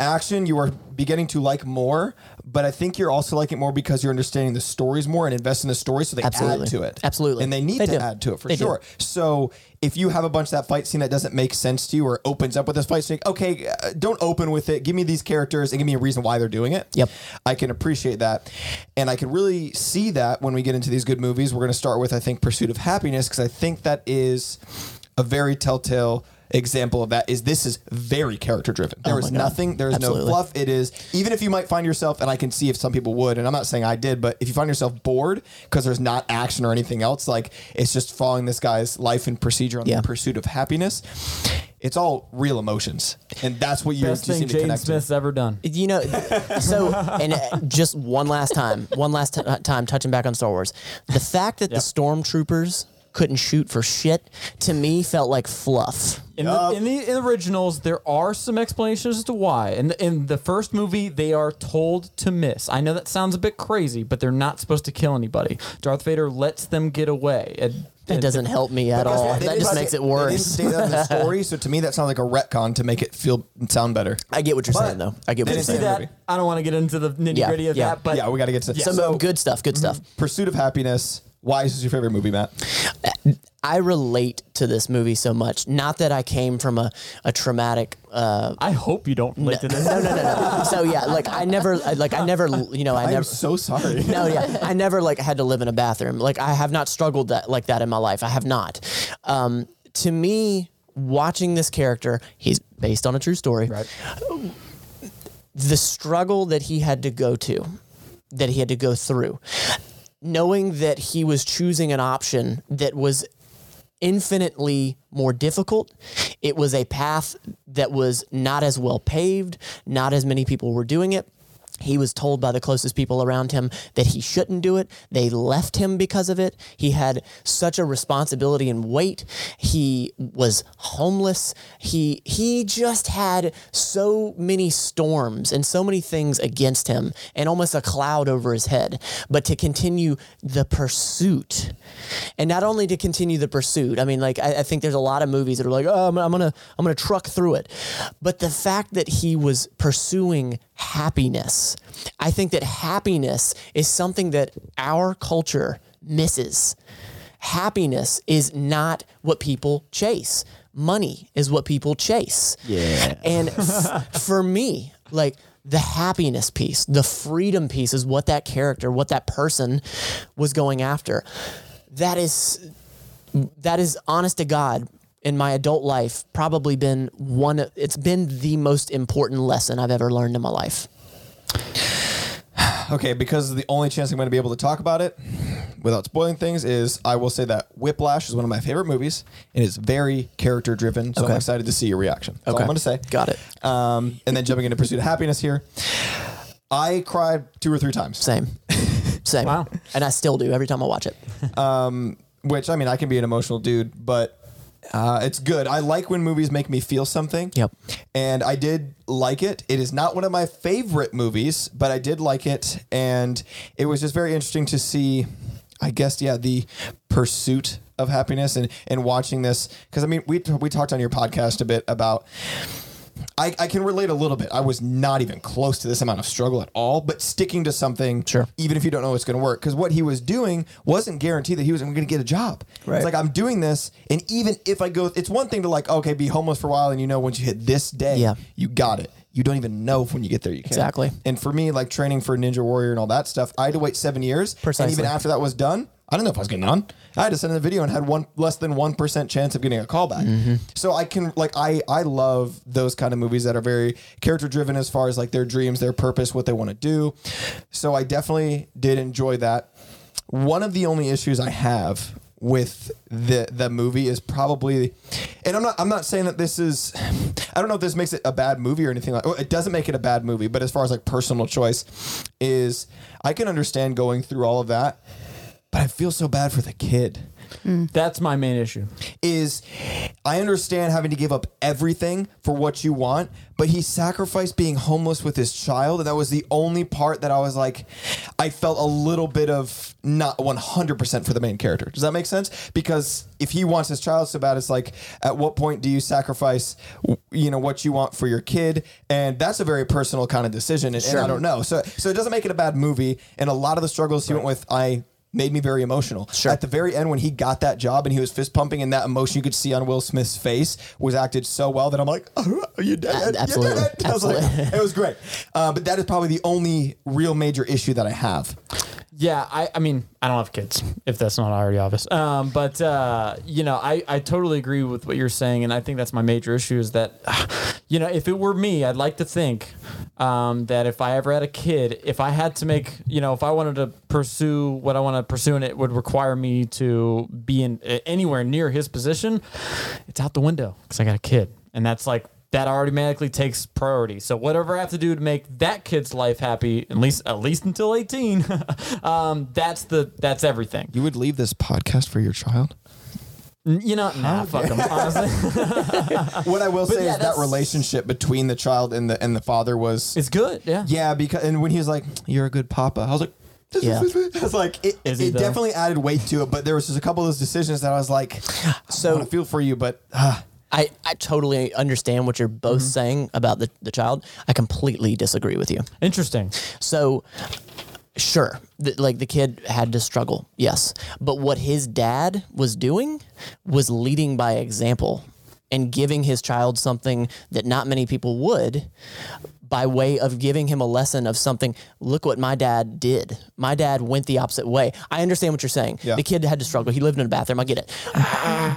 Action, you are beginning to like more, but I think you're also liking it more because you're understanding the stories more and invest in the story, so they add to it. Absolutely. And they need to add to it for sure. So if you have a bunch of that fight scene that doesn't make sense to you, or opens up with this fight scene, okay, don't open with it. Give me these characters and give me a reason why they're doing it. Yep. I can appreciate that. And I can really see that when we get into these good movies. We're going to start with, I think, Pursuit of Happiness, because I think that is a very telltale example of that. Is this is very character driven. There is nothing, there is no fluff. It is, even if you might find yourself, and I can see if some people would, and I'm not saying I did, but if you find yourself bored because there's not action or anything else, like, it's just following this guy's life and procedure on the pursuit of happiness. It's all real emotions, and that's what you seem to James connect Smith's to. Ever done. You know, so, and just one last time, touching back on Star Wars, the fact that the stormtroopers couldn't shoot for shit, to me, felt like fluff. In the originals, there are some explanations as to why. In the first movie, they are told to miss. I know that sounds a bit crazy, but they're not supposed to kill anybody. Darth Vader lets them get away. That doesn't help me at all. That just makes it worse. They didn't stay down in the story, so to me that sounds like a retcon to make it sound better. I get what you're saying, though. I get what you're saying. That, I don't want to get into the nitty-gritty of that. But yeah, we got to get to some good stuff, Pursuit of Happiness. Why is this your favorite movie, Matt? I relate to this movie so much. Not that I came from a traumatic. I hope you don't relate to this. No. So yeah, like I never. You know, I never. I'm so sorry. No, yeah, I never like had to live in a bathroom. Like, I have not struggled like that in my life. I have not. To me, watching this character, he's based on a true story. Right. The struggle that he had to go through. Knowing that he was choosing an option that was infinitely more difficult. It was a path that was not as well paved. Not as many people were doing it. He was told by the closest people around him that he shouldn't do it. They left him because of it. He had such a responsibility and weight. He was homeless. He just had so many storms and so many things against him and almost a cloud over his head. But to continue the pursuit, and not only to continue the pursuit, I mean, like, I think there's a lot of movies that are like, oh, I'm gonna truck through it. But the fact that he was pursuing happiness. I think that happiness is something that our culture misses. Happiness is not what people chase. Money is what people chase. Yeah. And for me, like, the happiness piece, the freedom piece is what that character, what that person was going after. That is honest to God, in my adult life, probably been it's been the most important lesson I've ever learned in my life. Okay, because the only chance I'm going to be able to talk about it without spoiling things is I will say that Whiplash is one of my favorite movies and it's very character driven. So okay. I'm excited to see your reaction. That's all I'm going to say. Got it. And then jumping into Pursuit of Happiness here. I cried 2 or 3 times. Same. Wow. And I still do every time I watch it. Which, I mean, I can be an emotional dude, but it's good. I like when movies make me feel something. Yep. And I did like it. It is not one of my favorite movies, but I did like it. And it was just very interesting to see, I guess, the pursuit of happiness and watching this. Because, I mean, we talked on your podcast a bit about... I can relate a little bit. I was not even close to this amount of struggle at all, but sticking to something, sure, even if you don't know it's going to work. Because what he was doing wasn't guaranteed that he was going to get a job. Right. It's like, I'm doing this, and even if I go... It's one thing to, like, okay, be homeless for a while, and you know once you hit this day, you got it. You don't even know if when you get there you can. Exactly. And for me, like, training for Ninja Warrior and all that stuff, I had to wait 7 years. Precisely. And even after that was done... I don't know if I was getting on. I had to send in a video and had less than 1% chance of getting a callback. Mm-hmm. So I can, like, I love those kind of movies that are very character driven as far as like their dreams, their purpose, what they want to do. So I definitely did enjoy that. One of the only issues I have with the movie is probably, and I'm not saying that this is, I don't know if this makes it a bad movie or anything like. It doesn't make it a bad movie, but as far as like personal choice, is I can understand going through all of that. But I feel so bad for the kid. That's my main issue. Is I understand having to give up everything for what you want, but he sacrificed being homeless with his child, and that was the only part that I was like, I felt a little bit of not 100% for the main character. Does that make sense? Because if he wants his child so bad, it's like, at what point do you sacrifice, you know, what you want for your kid? And that's a very personal kind of decision, and, sure. And I don't know. So it doesn't make it a bad movie, and a lot of the struggles he went with, made me very emotional. Sure. At the very end, when he got that job and he was fist pumping, and that emotion you could see on Will Smith's face was acted so well that I'm like, oh, you did it. Absolutely. Like, it was great. But that is probably the only real major issue that I have. Yeah. I mean, I don't have kids, if that's not already obvious. I totally agree with what you're saying. And I think that's my major issue is that, you know, if it were me, I'd like to think that if I ever had a kid, if I had to make, you know, if I wanted to pursue what I want to pursue, and it would require me to be in anywhere near his position, it's out the window because I got a kid. And that's like, that automatically takes priority. So whatever I have to do to make that kid's life happy, at least until 18, that's everything. You would leave this podcast for your child? You know, nah, fuck them, honestly. What I will say is that relationship between the child and the father was... It's good, yeah. Yeah, because and when he was like, you're a good papa, I was like... Yeah. It's like it definitely added weight to it, but there was just a couple of those decisions that I was like, I want to feel for you, but I totally understand what you're both saying about the child. I completely disagree with you. Interesting. So sure, the kid had to struggle, yes, but what his dad was doing was leading by example and giving his child something that not many people would, by way of giving him a lesson of something. Look what my dad did. My dad went the opposite way. I understand what you're saying. Yeah. The kid had to struggle. He lived in a bathroom. I get it.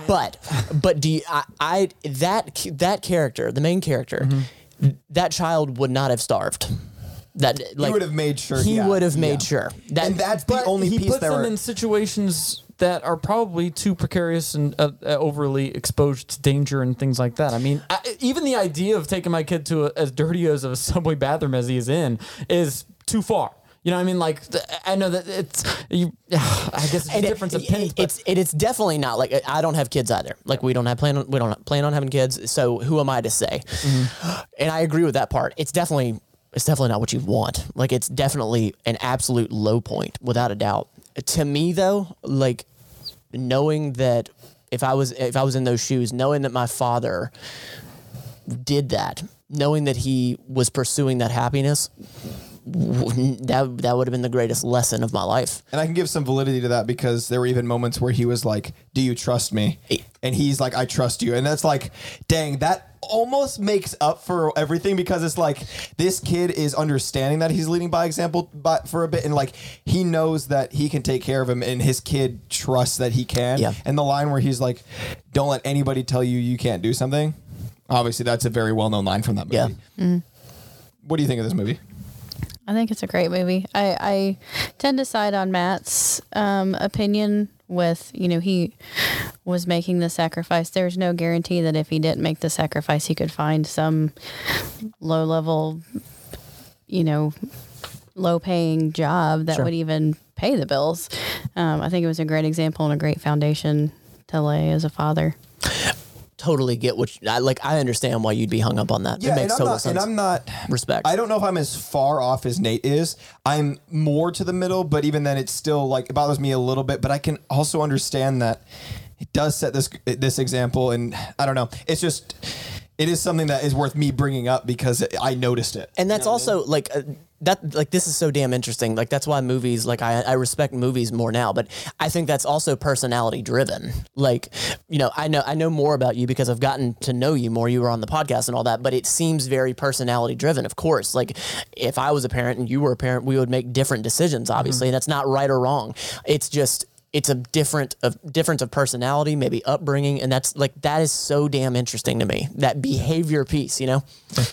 But do you, that character, the main character, that child would not have starved. That, like, he would have made sure. He would have made sure. That, and that's the only piece that he puts them in situations that are probably too precarious and overly exposed to danger and things like that. I mean, even the idea of taking my kid to as dirty as a subway bathroom as he is in is too far. You know what I mean? Like, I know that it's, I guess it's a difference of opinions. It's definitely not like, I don't have kids either. Like, we don't plan on having kids. So who am I to say? Mm-hmm. And I agree with that part. It's definitely not what you want. Like, it's definitely an absolute low point without a doubt. To me though, like knowing that if I was in those shoes, knowing that my father did that, knowing that he was pursuing that happiness, that would have been the greatest lesson of my life. And I can give some validity to that because there were even moments where he was like, "Do you trust me?" And he's like, "I trust you." And that's like, dang, that almost makes up for everything because it's like this kid is understanding that he's leading by example for a bit, and like he knows that he can take care of him, and his kid trusts that he can. Yeah. And the line where he's like, "Don't let anybody tell you you can't do something." Obviously, that's a very well-known line from that movie. Yeah. Mm-hmm. What do you think of this movie? I think it's a great movie. I tend to side on Matt's opinion with, you know, he was making the sacrifice. There's no guarantee that if he didn't make the sacrifice, he could find some low level, you know, low paying job that would even pay the bills. I think it was a great example and a great foundation to lay as a father. Totally get what you, I understand why you'd be hung up on that. Yeah, it makes total sense. And I'm not respect. I don't know if I'm as far off as Nate is. I'm more to the middle, but even then, it's still like it bothers me a little bit. But I can also understand that it does set this example, and I don't know. It's just it is something that is worth me bringing up because I noticed it. And that's also like. This is so damn interesting. Like, that's why movies, like, I respect movies more now, but I think that's also personality driven. Like, you know, I know more about you because I've gotten to know you more. You were on the podcast and all that, but it seems very personality driven. Of course, like, if I was a parent and you were a parent, we would make different decisions, obviously, and that's not right or wrong. It's just, it's a difference of personality, maybe upbringing, and that's like that is so damn interesting to me. That behavior piece, you know?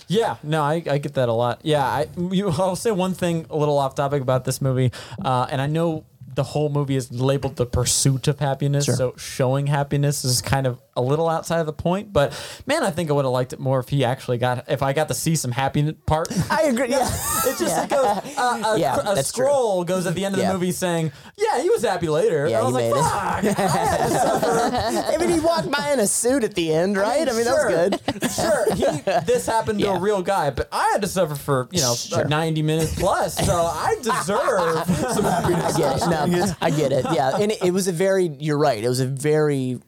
Yeah, no, I get that a lot. Yeah, I'll say one thing a little off topic about this movie, and I know the whole movie is labeled The Pursuit of Happiness, so showing happiness is kind of a little outside of the point, but man, I think I would have liked it more if I got to see some happiness part. I agree. Yeah. It just goes, a scroll goes at the end of the movie saying, yeah, he was happy later. Yeah, I was like, fuck, I had to suffer. I mean, he walked by in a suit at the end, right? I mean that was good. Sure. This happened to a real guy, but I had to suffer for, 90 minutes plus, so I deserve some happiness. I get it. No, I get it. Yeah. And it was a very, you're right. It was a very...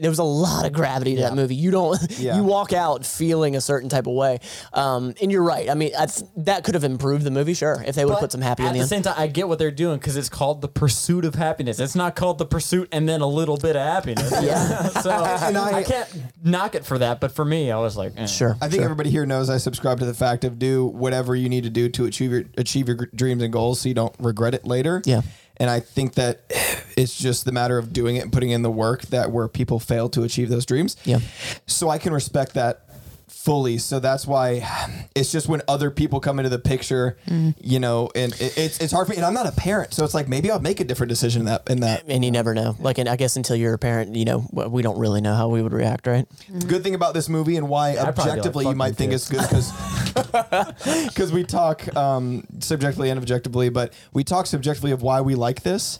There was a lot of gravity to that movie. You walk out feeling a certain type of way. And you're right. I mean, that could have improved the movie, sure, if they would have put some happy in the end. At the same time, I get what they're doing because it's called The Pursuit of Happiness. It's not called The Pursuit and then a little bit of happiness. Yeah. So I can't knock it for that, but for me, I was like, eh. Sure. I think everybody here knows I subscribe to the fact of do whatever you need to do to achieve your dreams and goals so you don't regret it later. Yeah. And I think that it's just the matter of doing it and putting in the work that where people fail to achieve those dreams. Yeah. So I can respect that fully. So that's why it's just when other people come into the picture, you know, and it's hard for me. And I'm not a parent. So it's like, maybe I'll make a different decision in that. And you never know. Like, and I guess until you're a parent, you know, we don't really know how we would react, right? The good thing about this movie and why objectively you might think it's good because we talk subjectively and objectively, but we talk subjectively of why we like this.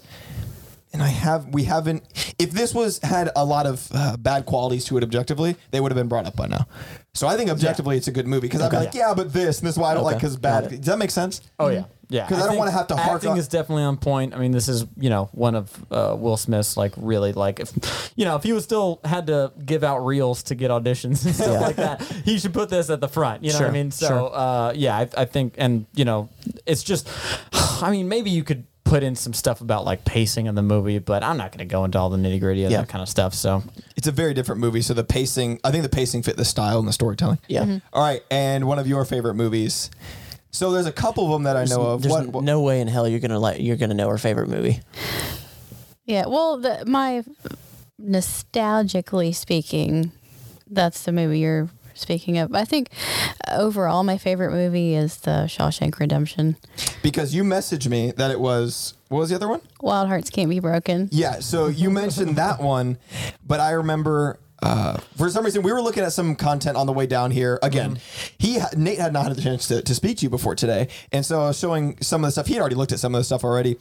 And we haven't, if this had a lot of bad qualities to it objectively, they would have been brought up by now. So I think objectively it's a good movie because I'm like, but this is why I don't like because bad. Does that make sense? Oh, yeah. Yeah. Because I don't want to have to hark on. Acting is definitely on point. I mean, this is, you know, one of Will Smith's, like, really, like, if he was still had to give out reels to get auditions and stuff like that, he should put this at the front. You know what I mean? So, I think, and, you know, it's just, I mean, maybe you could put in some stuff about like pacing in the movie, but I'm not going to go into all the nitty gritty of that kind of stuff. So it's a very different movie. So I think the pacing fit the style and the storytelling. Yeah. Mm-hmm. All right. And one of your favorite movies. So there's a couple of them that I know of. There's no way in hell you're going to know her favorite movie. Yeah. Well, my nostalgically speaking, that's the movie you're speaking of, I think overall my favorite movie is the Shawshank Redemption. Because you messaged me that it was, what was the other one? Wild Hearts Can't Be Broken. Yeah, so you mentioned that one, but I remember... for some reason, we were looking at some content on the way down here. Again, Nate had not had the chance to speak to you before today. And so I was showing some of the stuff. He had already looked at some of the stuff already.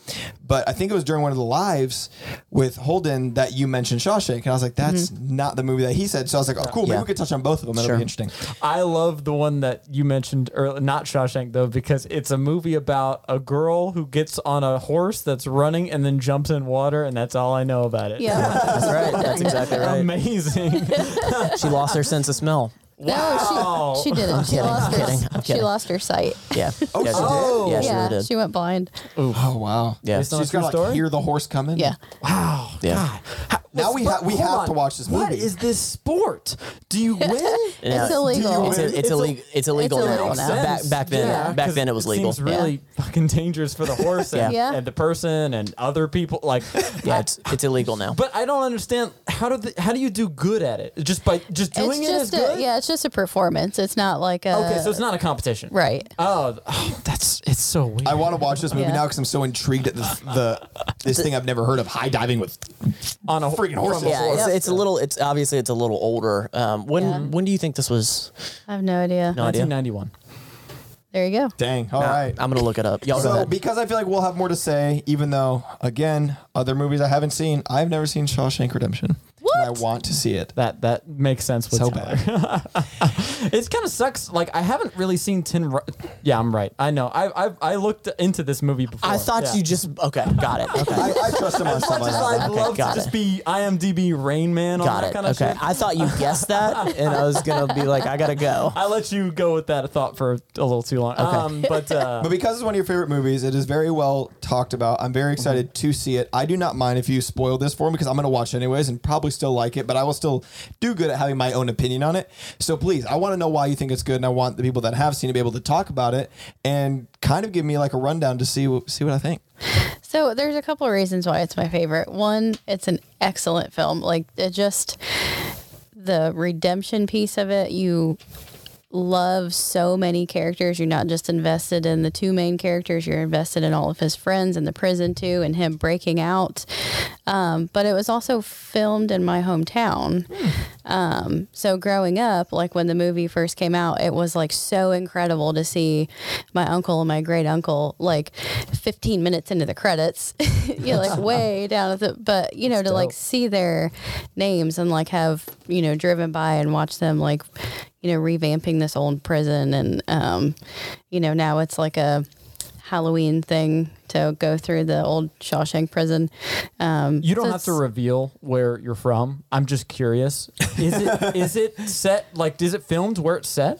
But I think it was during one of the lives with Holden that you mentioned Shawshank. And I was like, that's not the movie that he said. So I was like, oh, cool. Yeah. Maybe we could touch on both of them. That'll be interesting. I love the one that you mentioned, or not Shawshank, though, because it's a movie about a girl who gets on a horse that's running and then jumps in water. And that's all I know about it. Yeah. That's right. That's exactly right. Amazing. She lost her sense of smell. Wow. No, she didn't. She lost her sight. Yeah. Oh, she did. Yeah, she did. She went blind. Ooh. Oh, wow. Yeah. She's got to like, hear the horse coming. Yeah. Wow. Yeah. God. Now we have to watch this movie. What is this sport? Do you win? Yeah. It's illegal. It's illegal now. Back then it was legal. It's really fucking dangerous for the horse and the person and other people. Like, it's illegal now. But I don't understand how do you do good at it? Just by just doing it is good. Yeah, it's just a performance. It's not like a so it's not a competition, right? Oh, it's so weird. I want to watch this movie now because I'm so intrigued at this thing I've never heard of, high diving with on a freaking horse. Yeah, it's a little older. When do you think this was? I have no idea. 1991. There you go. Dang. All right. I'm going to look it up. Y'all go ahead. Because I feel like we'll have more to say, even though, again, other movies I haven't seen. I've never seen Shawshank Redemption. What? And I want to see it. That makes sense. With so Tyler. Bad. It kind of sucks. Like, I haven't really seen Yeah, I'm right. I know. I looked into this movie before. I thought you just... Okay, got it. Okay. I trust him on something. I'd love to just be IMDb Rain Man on that kind of shit. I thought you guessed that, and I was going to be like, I got to go. I let you go with that thought for a little too long. Okay. But because it's one of your favorite movies, it is very well talked about. I'm very excited to see it. I do not mind if you spoil this for me because I'm going to watch anyways and probably still like it, but I will still do good at having my own opinion on it. So please, I want to know why you think it's good, and I want the people that have seen it to be able to talk about it and kind of give me like a rundown to see what I think. So there's a couple of reasons why it's my favorite. One, it's an excellent film. Like, it just, the redemption piece of it, you love so many characters. You're not just invested in the two main characters, you're invested in all of his friends and the prison too, and him breaking out. But it was also filmed in my hometown. So growing up, like when the movie first came out, it was like so incredible to see my uncle and my great uncle, like 15 minutes into the credits, you're like way down at the, but you know, that's to dope. Like see their names and like have, you know, driven by and watch them like, you know, revamping this old prison. And, you know, now it's like a Halloween thing to go through the old Shawshank prison. You don't have to reveal where you're from. I'm just curious. Is it set, like, is it filmed where it's set?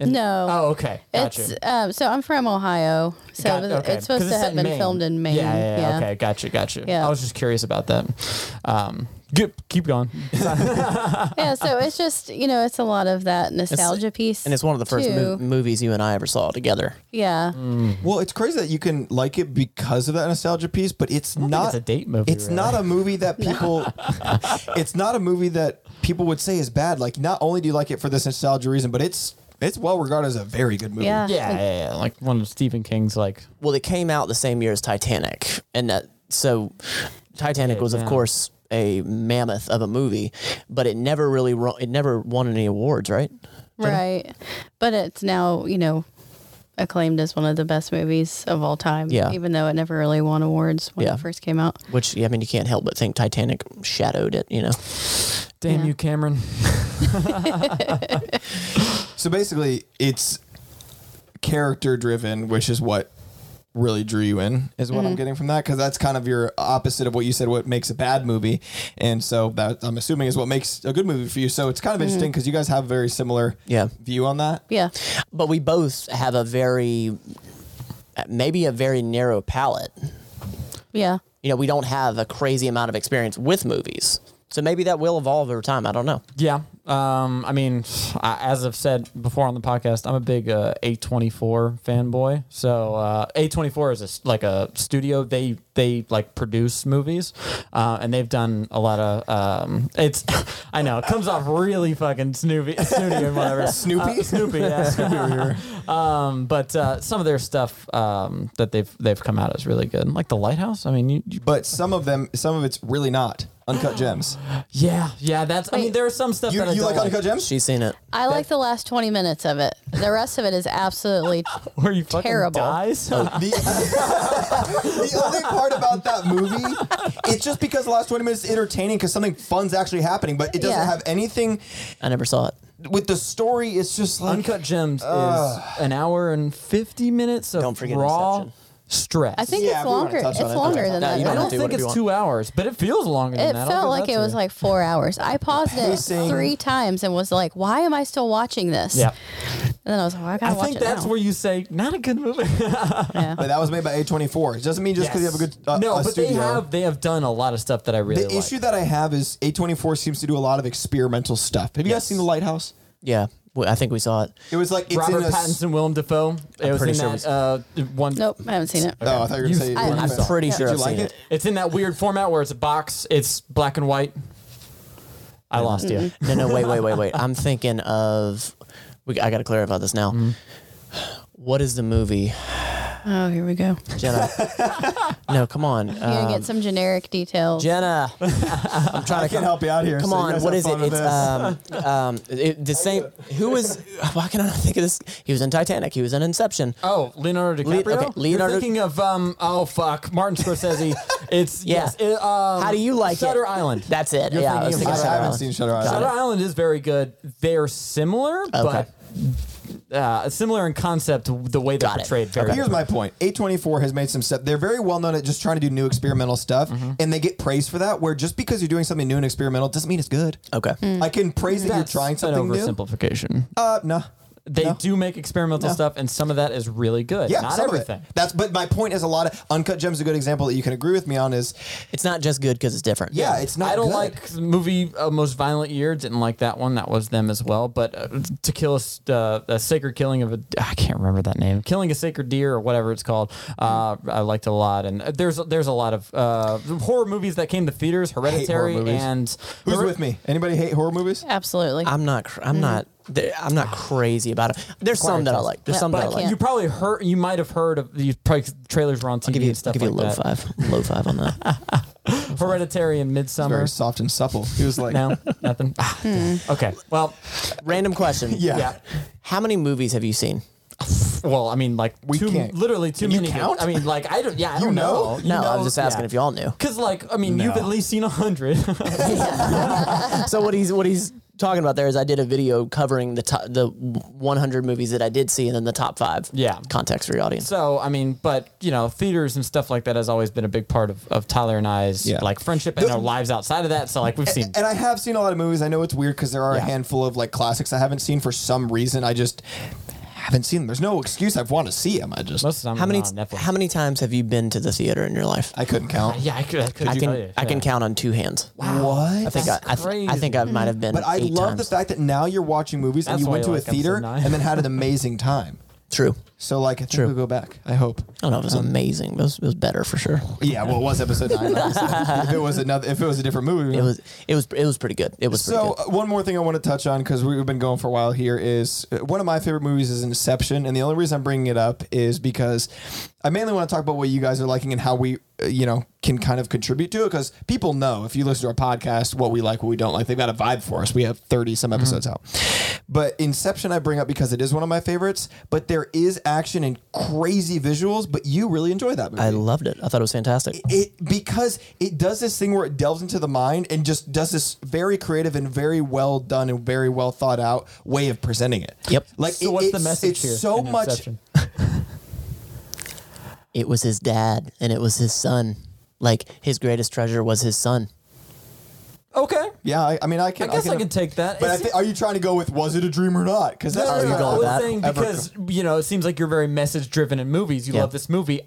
No. Oh, okay. Gotcha. It's, so I'm from Ohio, so it's supposed to have been filmed in Maine. Yeah. Okay, gotcha. Yeah. I was just curious about that. Keep going. Yeah, so it's just, you know, it's a lot of that nostalgia piece. And it's one of the first movies you and I ever saw together. Yeah. Mm. Well, it's crazy that you can like it because of that nostalgia piece, but it's a date movie. It's really not a movie that people... It's not a movie that people would say is bad. Like, not only do you like it for this nostalgia reason, but it's well regarded as a very good movie. Yeah. Like one of Stephen King's like... Well, it came out the same year as Titanic. And so Titanic was, of course... a mammoth of a movie, but it never really won any awards, right? Right. But it's now, you know, acclaimed as one of the best movies of all time, even though it never really won awards when it first came out. Which, I mean, you can't help but think Titanic shadowed it, you know. Damn you, Cameron. So basically, it's character-driven, which is what really drew you in, is what I'm getting from that, because that's kind of your opposite of what you said, what makes a bad movie, and so that I'm assuming is what makes a good movie for you. So it's kind of interesting because you guys have a very similar view on that, but we both have a very narrow palette. You know, we don't have a crazy amount of experience with movies, so maybe that will evolve over time. I don't know. I mean, as I've said before on the podcast, I'm a big A24 fanboy. So A24 is a studio. They like produce movies, and they've done a lot of. I know it comes off really fucking snooty and whatever. Snoopy, yeah, Snoopy. But some of their stuff that they've come out is really good, like The Lighthouse. I mean, but some of it's really not. Uncut Gems. Yeah. Wait, I mean, there are some stuff that I don't like. You like Uncut Gems? She's seen it. I like the last 20 minutes of it. The rest of it is absolutely where you terrible. Dies? The only part about that movie, it's just because the last 20 minutes is entertaining because something fun's actually happening, but it doesn't have anything. I never saw it. With the story, it's just like Uncut Gems is an hour and 50 minutes of raw Inception. Stress. I think it's longer. It's longer than that. I don't think it's 2 hours, but it feels longer than that. It felt like it was like 4 hours. I paused it 3 times and was like, why am I still watching this? Yeah. And then I was like, I gotta watch it now. I think that's where you say, not a good movie. Yeah. But that was made by A24. It doesn't mean just because you have a good studio. No, but they have done a lot of stuff that I really like. The issue that I have is A24 seems to do a lot of experimental stuff. Have you guys seen The Lighthouse? Yeah. I think we saw it. It was like it's Robert Pattinson, Willem Dafoe. It was in that one. Nope, I haven't seen it. Okay. Oh, I thought you were going to say. I'm pretty sure I've seen it. It's in that weird format where it's a box. It's black and white. I lost you. No, wait. I'm thinking of. I got to clarify this now. Mm-hmm. What is the movie? Oh, here we go. Jenna. No, come on. You're going to get some generic details. Jenna. I'm trying to can't help you out here. Come so on. What is it? It's the same. Who is? Why can I not think of this? He was in Titanic. He was in Inception. Oh, Leonardo DiCaprio? Leonardo. You're thinking of, Martin Scorsese. It's, how do you like Shutter Island. That's it. You're I haven't seen Shutter Island. Shutter Island is very good. They're similar, but... similar in concept, the way they're portrayed. Here's my point. A24 has made some stuff. They're very well known at just trying to do new experimental stuff, and they get praised for that, where just because you're doing something new and experimental doesn't mean it's good. Okay. I can praise that you're trying something new. That's an oversimplification. No. They do make experimental stuff, and some of that is really good. Yeah, not everything. But my point is a lot of Uncut Gems. A good example that you can agree with me on is it's not just good because it's different. Yeah, it's not. I don't like the movie Most Violent Year. Didn't like that one. That was them as well. But to kill a sacred killing of a I can't remember that name. Killing a Sacred Deer or whatever it's called. I liked a lot. And there's a lot of horror movies that came to theaters. Hereditary and who's with me? Anybody hate horror movies? Absolutely. I'm not. I'm not crazy about it. There's some that I like. There's some that I like. You might have heard of these trailers were on TV and stuff like that. I'll give you low five on that. Hereditary and Midsummer. Very soft and supple. He was like... No, nothing. Okay, well... Random question. Yeah. How many movies have you seen? Well, I mean, like, literally too many. Count? I mean, like, I don't... Yeah, I don't know. No, I was just asking if y'all knew. Because, like, I mean, you've at least seen 100. So what he's talking about there is I did a video covering the 100 movies that I did see and then the top 5. Yeah. Context for your audience. So, I mean, but, you know, theaters and stuff like that has always been a big part of Tyler and I's, like, friendship and our lives outside of that. So, like, we've seen... And I have seen a lot of movies. I know it's weird because there are a handful of, like, classics I haven't seen for some reason. I just... haven't seen them. There's no excuse. I've wanted to see them. I just. Most of them how many times have you been to the theater in your life? I couldn't count. I can count on 2 hands. Wow. What? I think I might have been. But I love 8 times. The fact that now you're watching movies and you went to a theater and then had an amazing time. True. So, like, I think we'll go back. I hope. I don't know if it was amazing. It was better for sure. Yeah, well, it was episode 9. If it was a different movie. It was pretty good. So, one more thing I want to touch on, because we've been going for a while here, is one of my favorite movies is Inception, and the only reason I'm bringing it up is because I mainly want to talk about what you guys are liking and how we, you know, can kind of contribute to it, because people know, if you listen to our podcast, what we like, what we don't like. They've got a vibe for us. We have 30-some episodes out. But Inception I bring up because it is one of my favorites, but there is action and crazy visuals, but you really enjoy that movie. I loved it. I thought it was fantastic. Because it does this thing where it delves into the mind and just does this very creative and very well done and very well thought out way of presenting it. Yep. Like, so what's the message here? It's so much... It was his dad, and it was his son. Like, his greatest treasure was his son. Okay. Yeah, I mean, I guess I can take that. But are you trying to go with was it a dream or not? Because that's where you go with that. Because you know, it seems like you're very message driven in movies. You love this movie.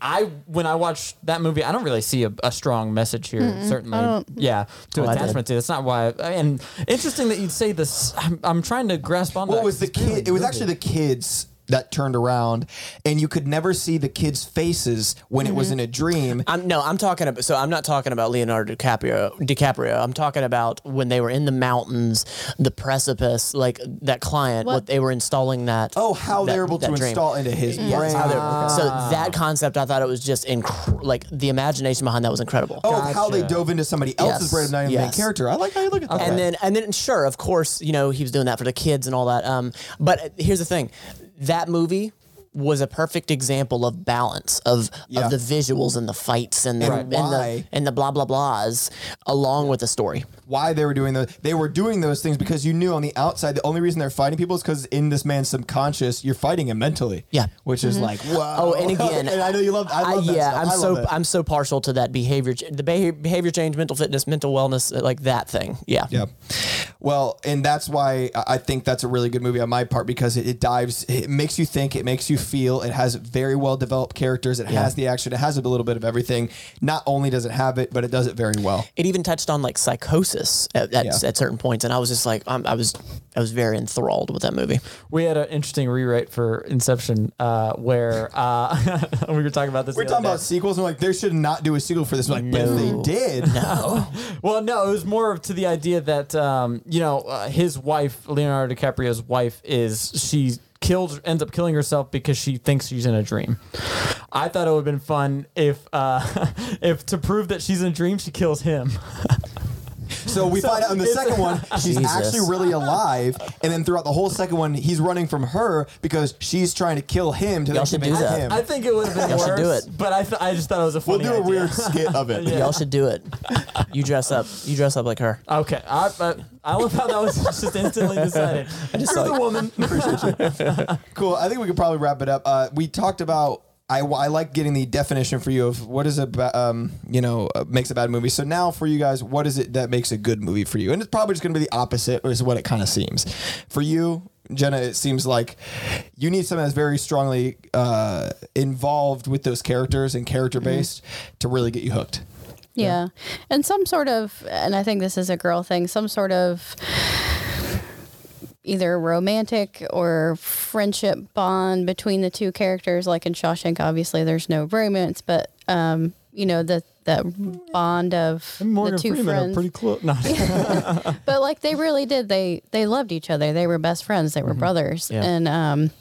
When I watch that movie, I don't really see a strong message here. Mm-mm. Certainly, yeah, to attachment to it. That's not why. And interesting that you'd say this. I'm trying to grasp onto. Well, it was the kid? It was actually the kids that turned around, and you could never see the kids' faces when it was in a dream. I'm not talking about Leonardo DiCaprio. I'm talking about when they were in the mountains, the precipice, like that client, what they were installing that. Oh, how they're able to install into his brain. So that concept, I thought it was just like the imagination behind that was incredible. Oh, gotcha. How they dove into somebody else's brain of not even the main character. I like how you look at that. And then, sure, of course, you know, he was doing that for the kids and all that. But here's the thing. That movie was a perfect example of balance of the visuals and the fights and the blah blah blahs along with the story. Why they were doing those things, because you knew on the outside the only reason they're fighting people is because in this man's subconscious you're fighting him mentally. Yeah, which is like wow. Oh, and again, and I know you love. I'm so partial to that behavior change, mental fitness, mental wellness, like that thing. Yeah. Yep. Well, and that's why I think that's a really good movie on my part, because it makes you think, it makes you feel, it has very well developed characters, it has the action, it has a little bit of everything. Not only does it have it, but it does it very well. It even touched on like psychosis at certain points, and I was just like, I was very enthralled with that movie. We had an interesting rewrite for Inception where we were talking about this. We're talking about sequels, and we're like, they should not do a sequel for this. We're like, but they did. No. Well, no, it was more to the idea that. His wife, Leonardo DiCaprio's wife, ends up killing herself because she thinks she's in a dream. I thought it would have been fun if to prove that she's in a dream, she kills him. So we find out in the second one, she's actually really alive. And then throughout the whole second one, he's running from her because she's trying to kill him. Y'all should do that. I think it would have been worse. Y'all should do it. But I just thought it was a funny idea. We'll do a weird skit of it. Yeah. Y'all should do it. You dress up. You dress up like her. Okay. I love how that was just instantly decided. You're the woman. Appreciate you. Cool. I think we could probably wrap it up. We talked about I like getting the definition for you of what is makes a bad movie. So now for you guys, what is it that makes a good movie for you? And it's probably just going to be the opposite, or is what it kind of seems. For you, Jenna, it seems like you need something that's very strongly involved with those characters and character-based to really get you hooked. Yeah. And some sort of, and I think this is a girl thing, some sort of either romantic or friendship bond between the two characters. Like in Shawshank, obviously there's no romance, but the bond of the two friends. Pretty close. No. But like they really did. They loved each other. They were best friends. They were brothers. Yeah. And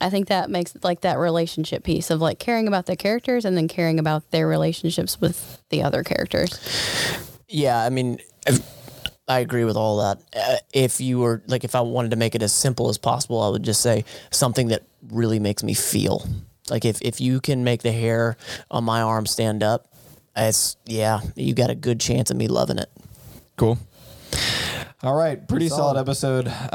I think that makes like that relationship piece of like caring about the characters and then caring about their relationships with the other characters. Yeah, I mean, I agree with all that. If I wanted to make it as simple as possible, I would just say something that really makes me feel. Like if you can make the hair on my arm stand up, you got a good chance of me loving it. Cool. All right, pretty solid episode. Went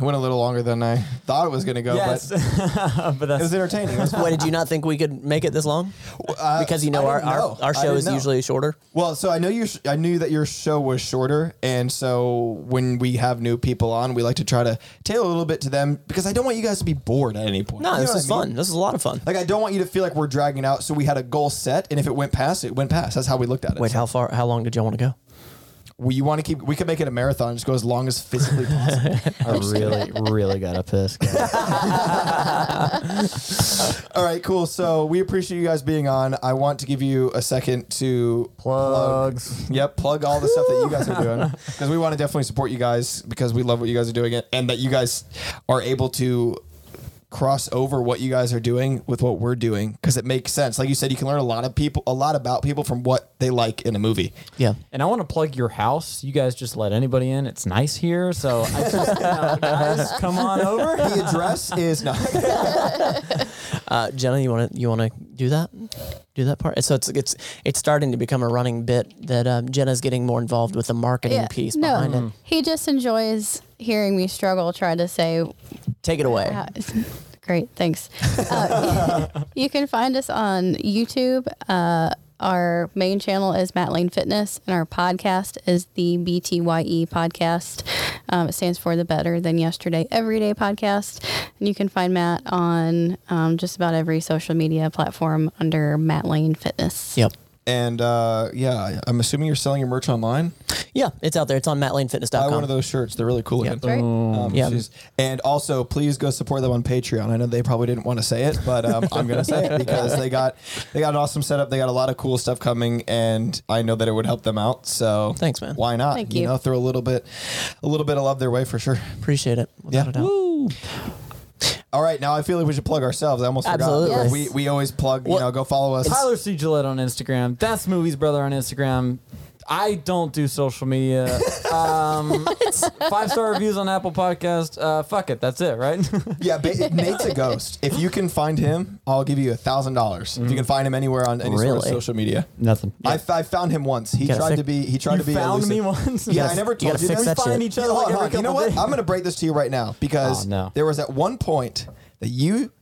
a little longer than I thought it was going to go, but it was entertaining. Wait, did you not think we could make it this long? Because you know our show is usually shorter. Well, so I know I knew that your show was shorter, and so when we have new people on, we like to try to tailor a little bit to them because I don't want you guys to be bored at any point. No, this is fun. This is a lot of fun. Like I don't want you to feel like we're dragging out. So we had a goal set, and if it went past, it went past. That's how we looked at it. Wait, how long did y'all want to go? We could make it a marathon, just go as long as physically possible. I really, really gotta piss. All right, cool. So we appreciate you guys being on. I want to give you a second to plugs. Plug all the stuff that you guys are doing, because we want to definitely support you guys because we love what you guys are doing and that you guys are able to cross over what you guys are doing with what we're doing, because it makes sense. Like you said, you can learn a lot about people from what they like in a movie. Yeah. And I want to plug your house. You guys just let anybody in. It's nice here. So I just, guys, come on over. The address is not. Jenna, you want to do that part? So it's starting to become a running bit that Jenna's getting more involved with the marketing piece behind it. He just enjoys hearing me struggle, try to say. Take it away. Great, thanks. You can find us on YouTube, Our main channel is Matt Lane Fitness, and our podcast is the BTYE podcast. It stands for the Better Than Yesterday Everyday Podcast. And you can find Matt on just about every social media platform under Matt Lane Fitness. Yep. And, yeah, I'm assuming you're selling your merch online? Yeah, it's out there. It's on mattlanefitness.com. Buy one of those shirts. They're really cool. Yeah, that's right. And also, please go support them on Patreon. I know they probably didn't want to say it, but I'm going to say it because they got an awesome setup. They got a lot of cool stuff coming, and I know that it would help them out. So thanks, man. Why not? Thank you. You know, throw a little bit of love their way for sure. Appreciate it. Without a doubt. Woo. All right, now I feel like we should plug ourselves. I almost forgot. Yes. We always plug, go follow us. Tyler C. Gillette on Instagram. That's Movies Brother on Instagram. I don't do social media. 5-star reviews on Apple Podcast. Fuck it. That's it, right? Yeah, Nate's a ghost. If you can find him, I'll give you $1,000. If you can find him anywhere on any sort of social media. Nothing. Yeah. I found him once. He tried to be elusive. You found me once? Yeah, I never told you that. We find each other you know what? I'm going to break this to you right now because there was at one point that you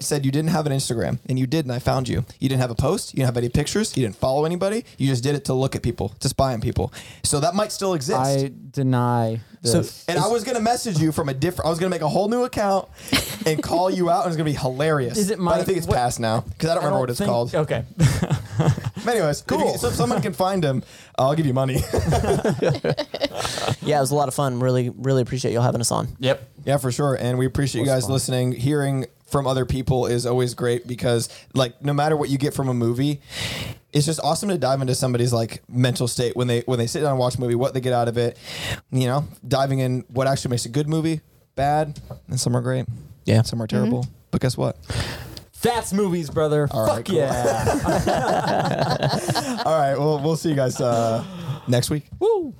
said you didn't have an Instagram, and you did, and I found you. You didn't have a post. You didn't have any pictures. You didn't follow anybody. You just did it to look at people, to spy on people. So that might still exist. I deny this. I was going to message you from I was going to make a whole new account and call you out, and it's going to be hilarious. But I think it's past now, because I don't remember what it's called. Okay. Anyways, cool. So if someone can find him, I'll give you money. Yeah, it was a lot of fun. Really, really appreciate y'all having us on. Yep. Yeah, for sure. And we appreciate you guys listening. Hearing from other people is always great because, like, no matter what you get from a movie, it's just awesome to dive into somebody's like mental state when they sit down and watch a movie, what they get out of it, you know, diving in what actually makes a good movie, bad, and some are great. Yeah. Some are terrible. Mm-hmm. But guess what? That's Movies, Brother. All right, cool. All right. Well, we'll see you guys next week. Woo.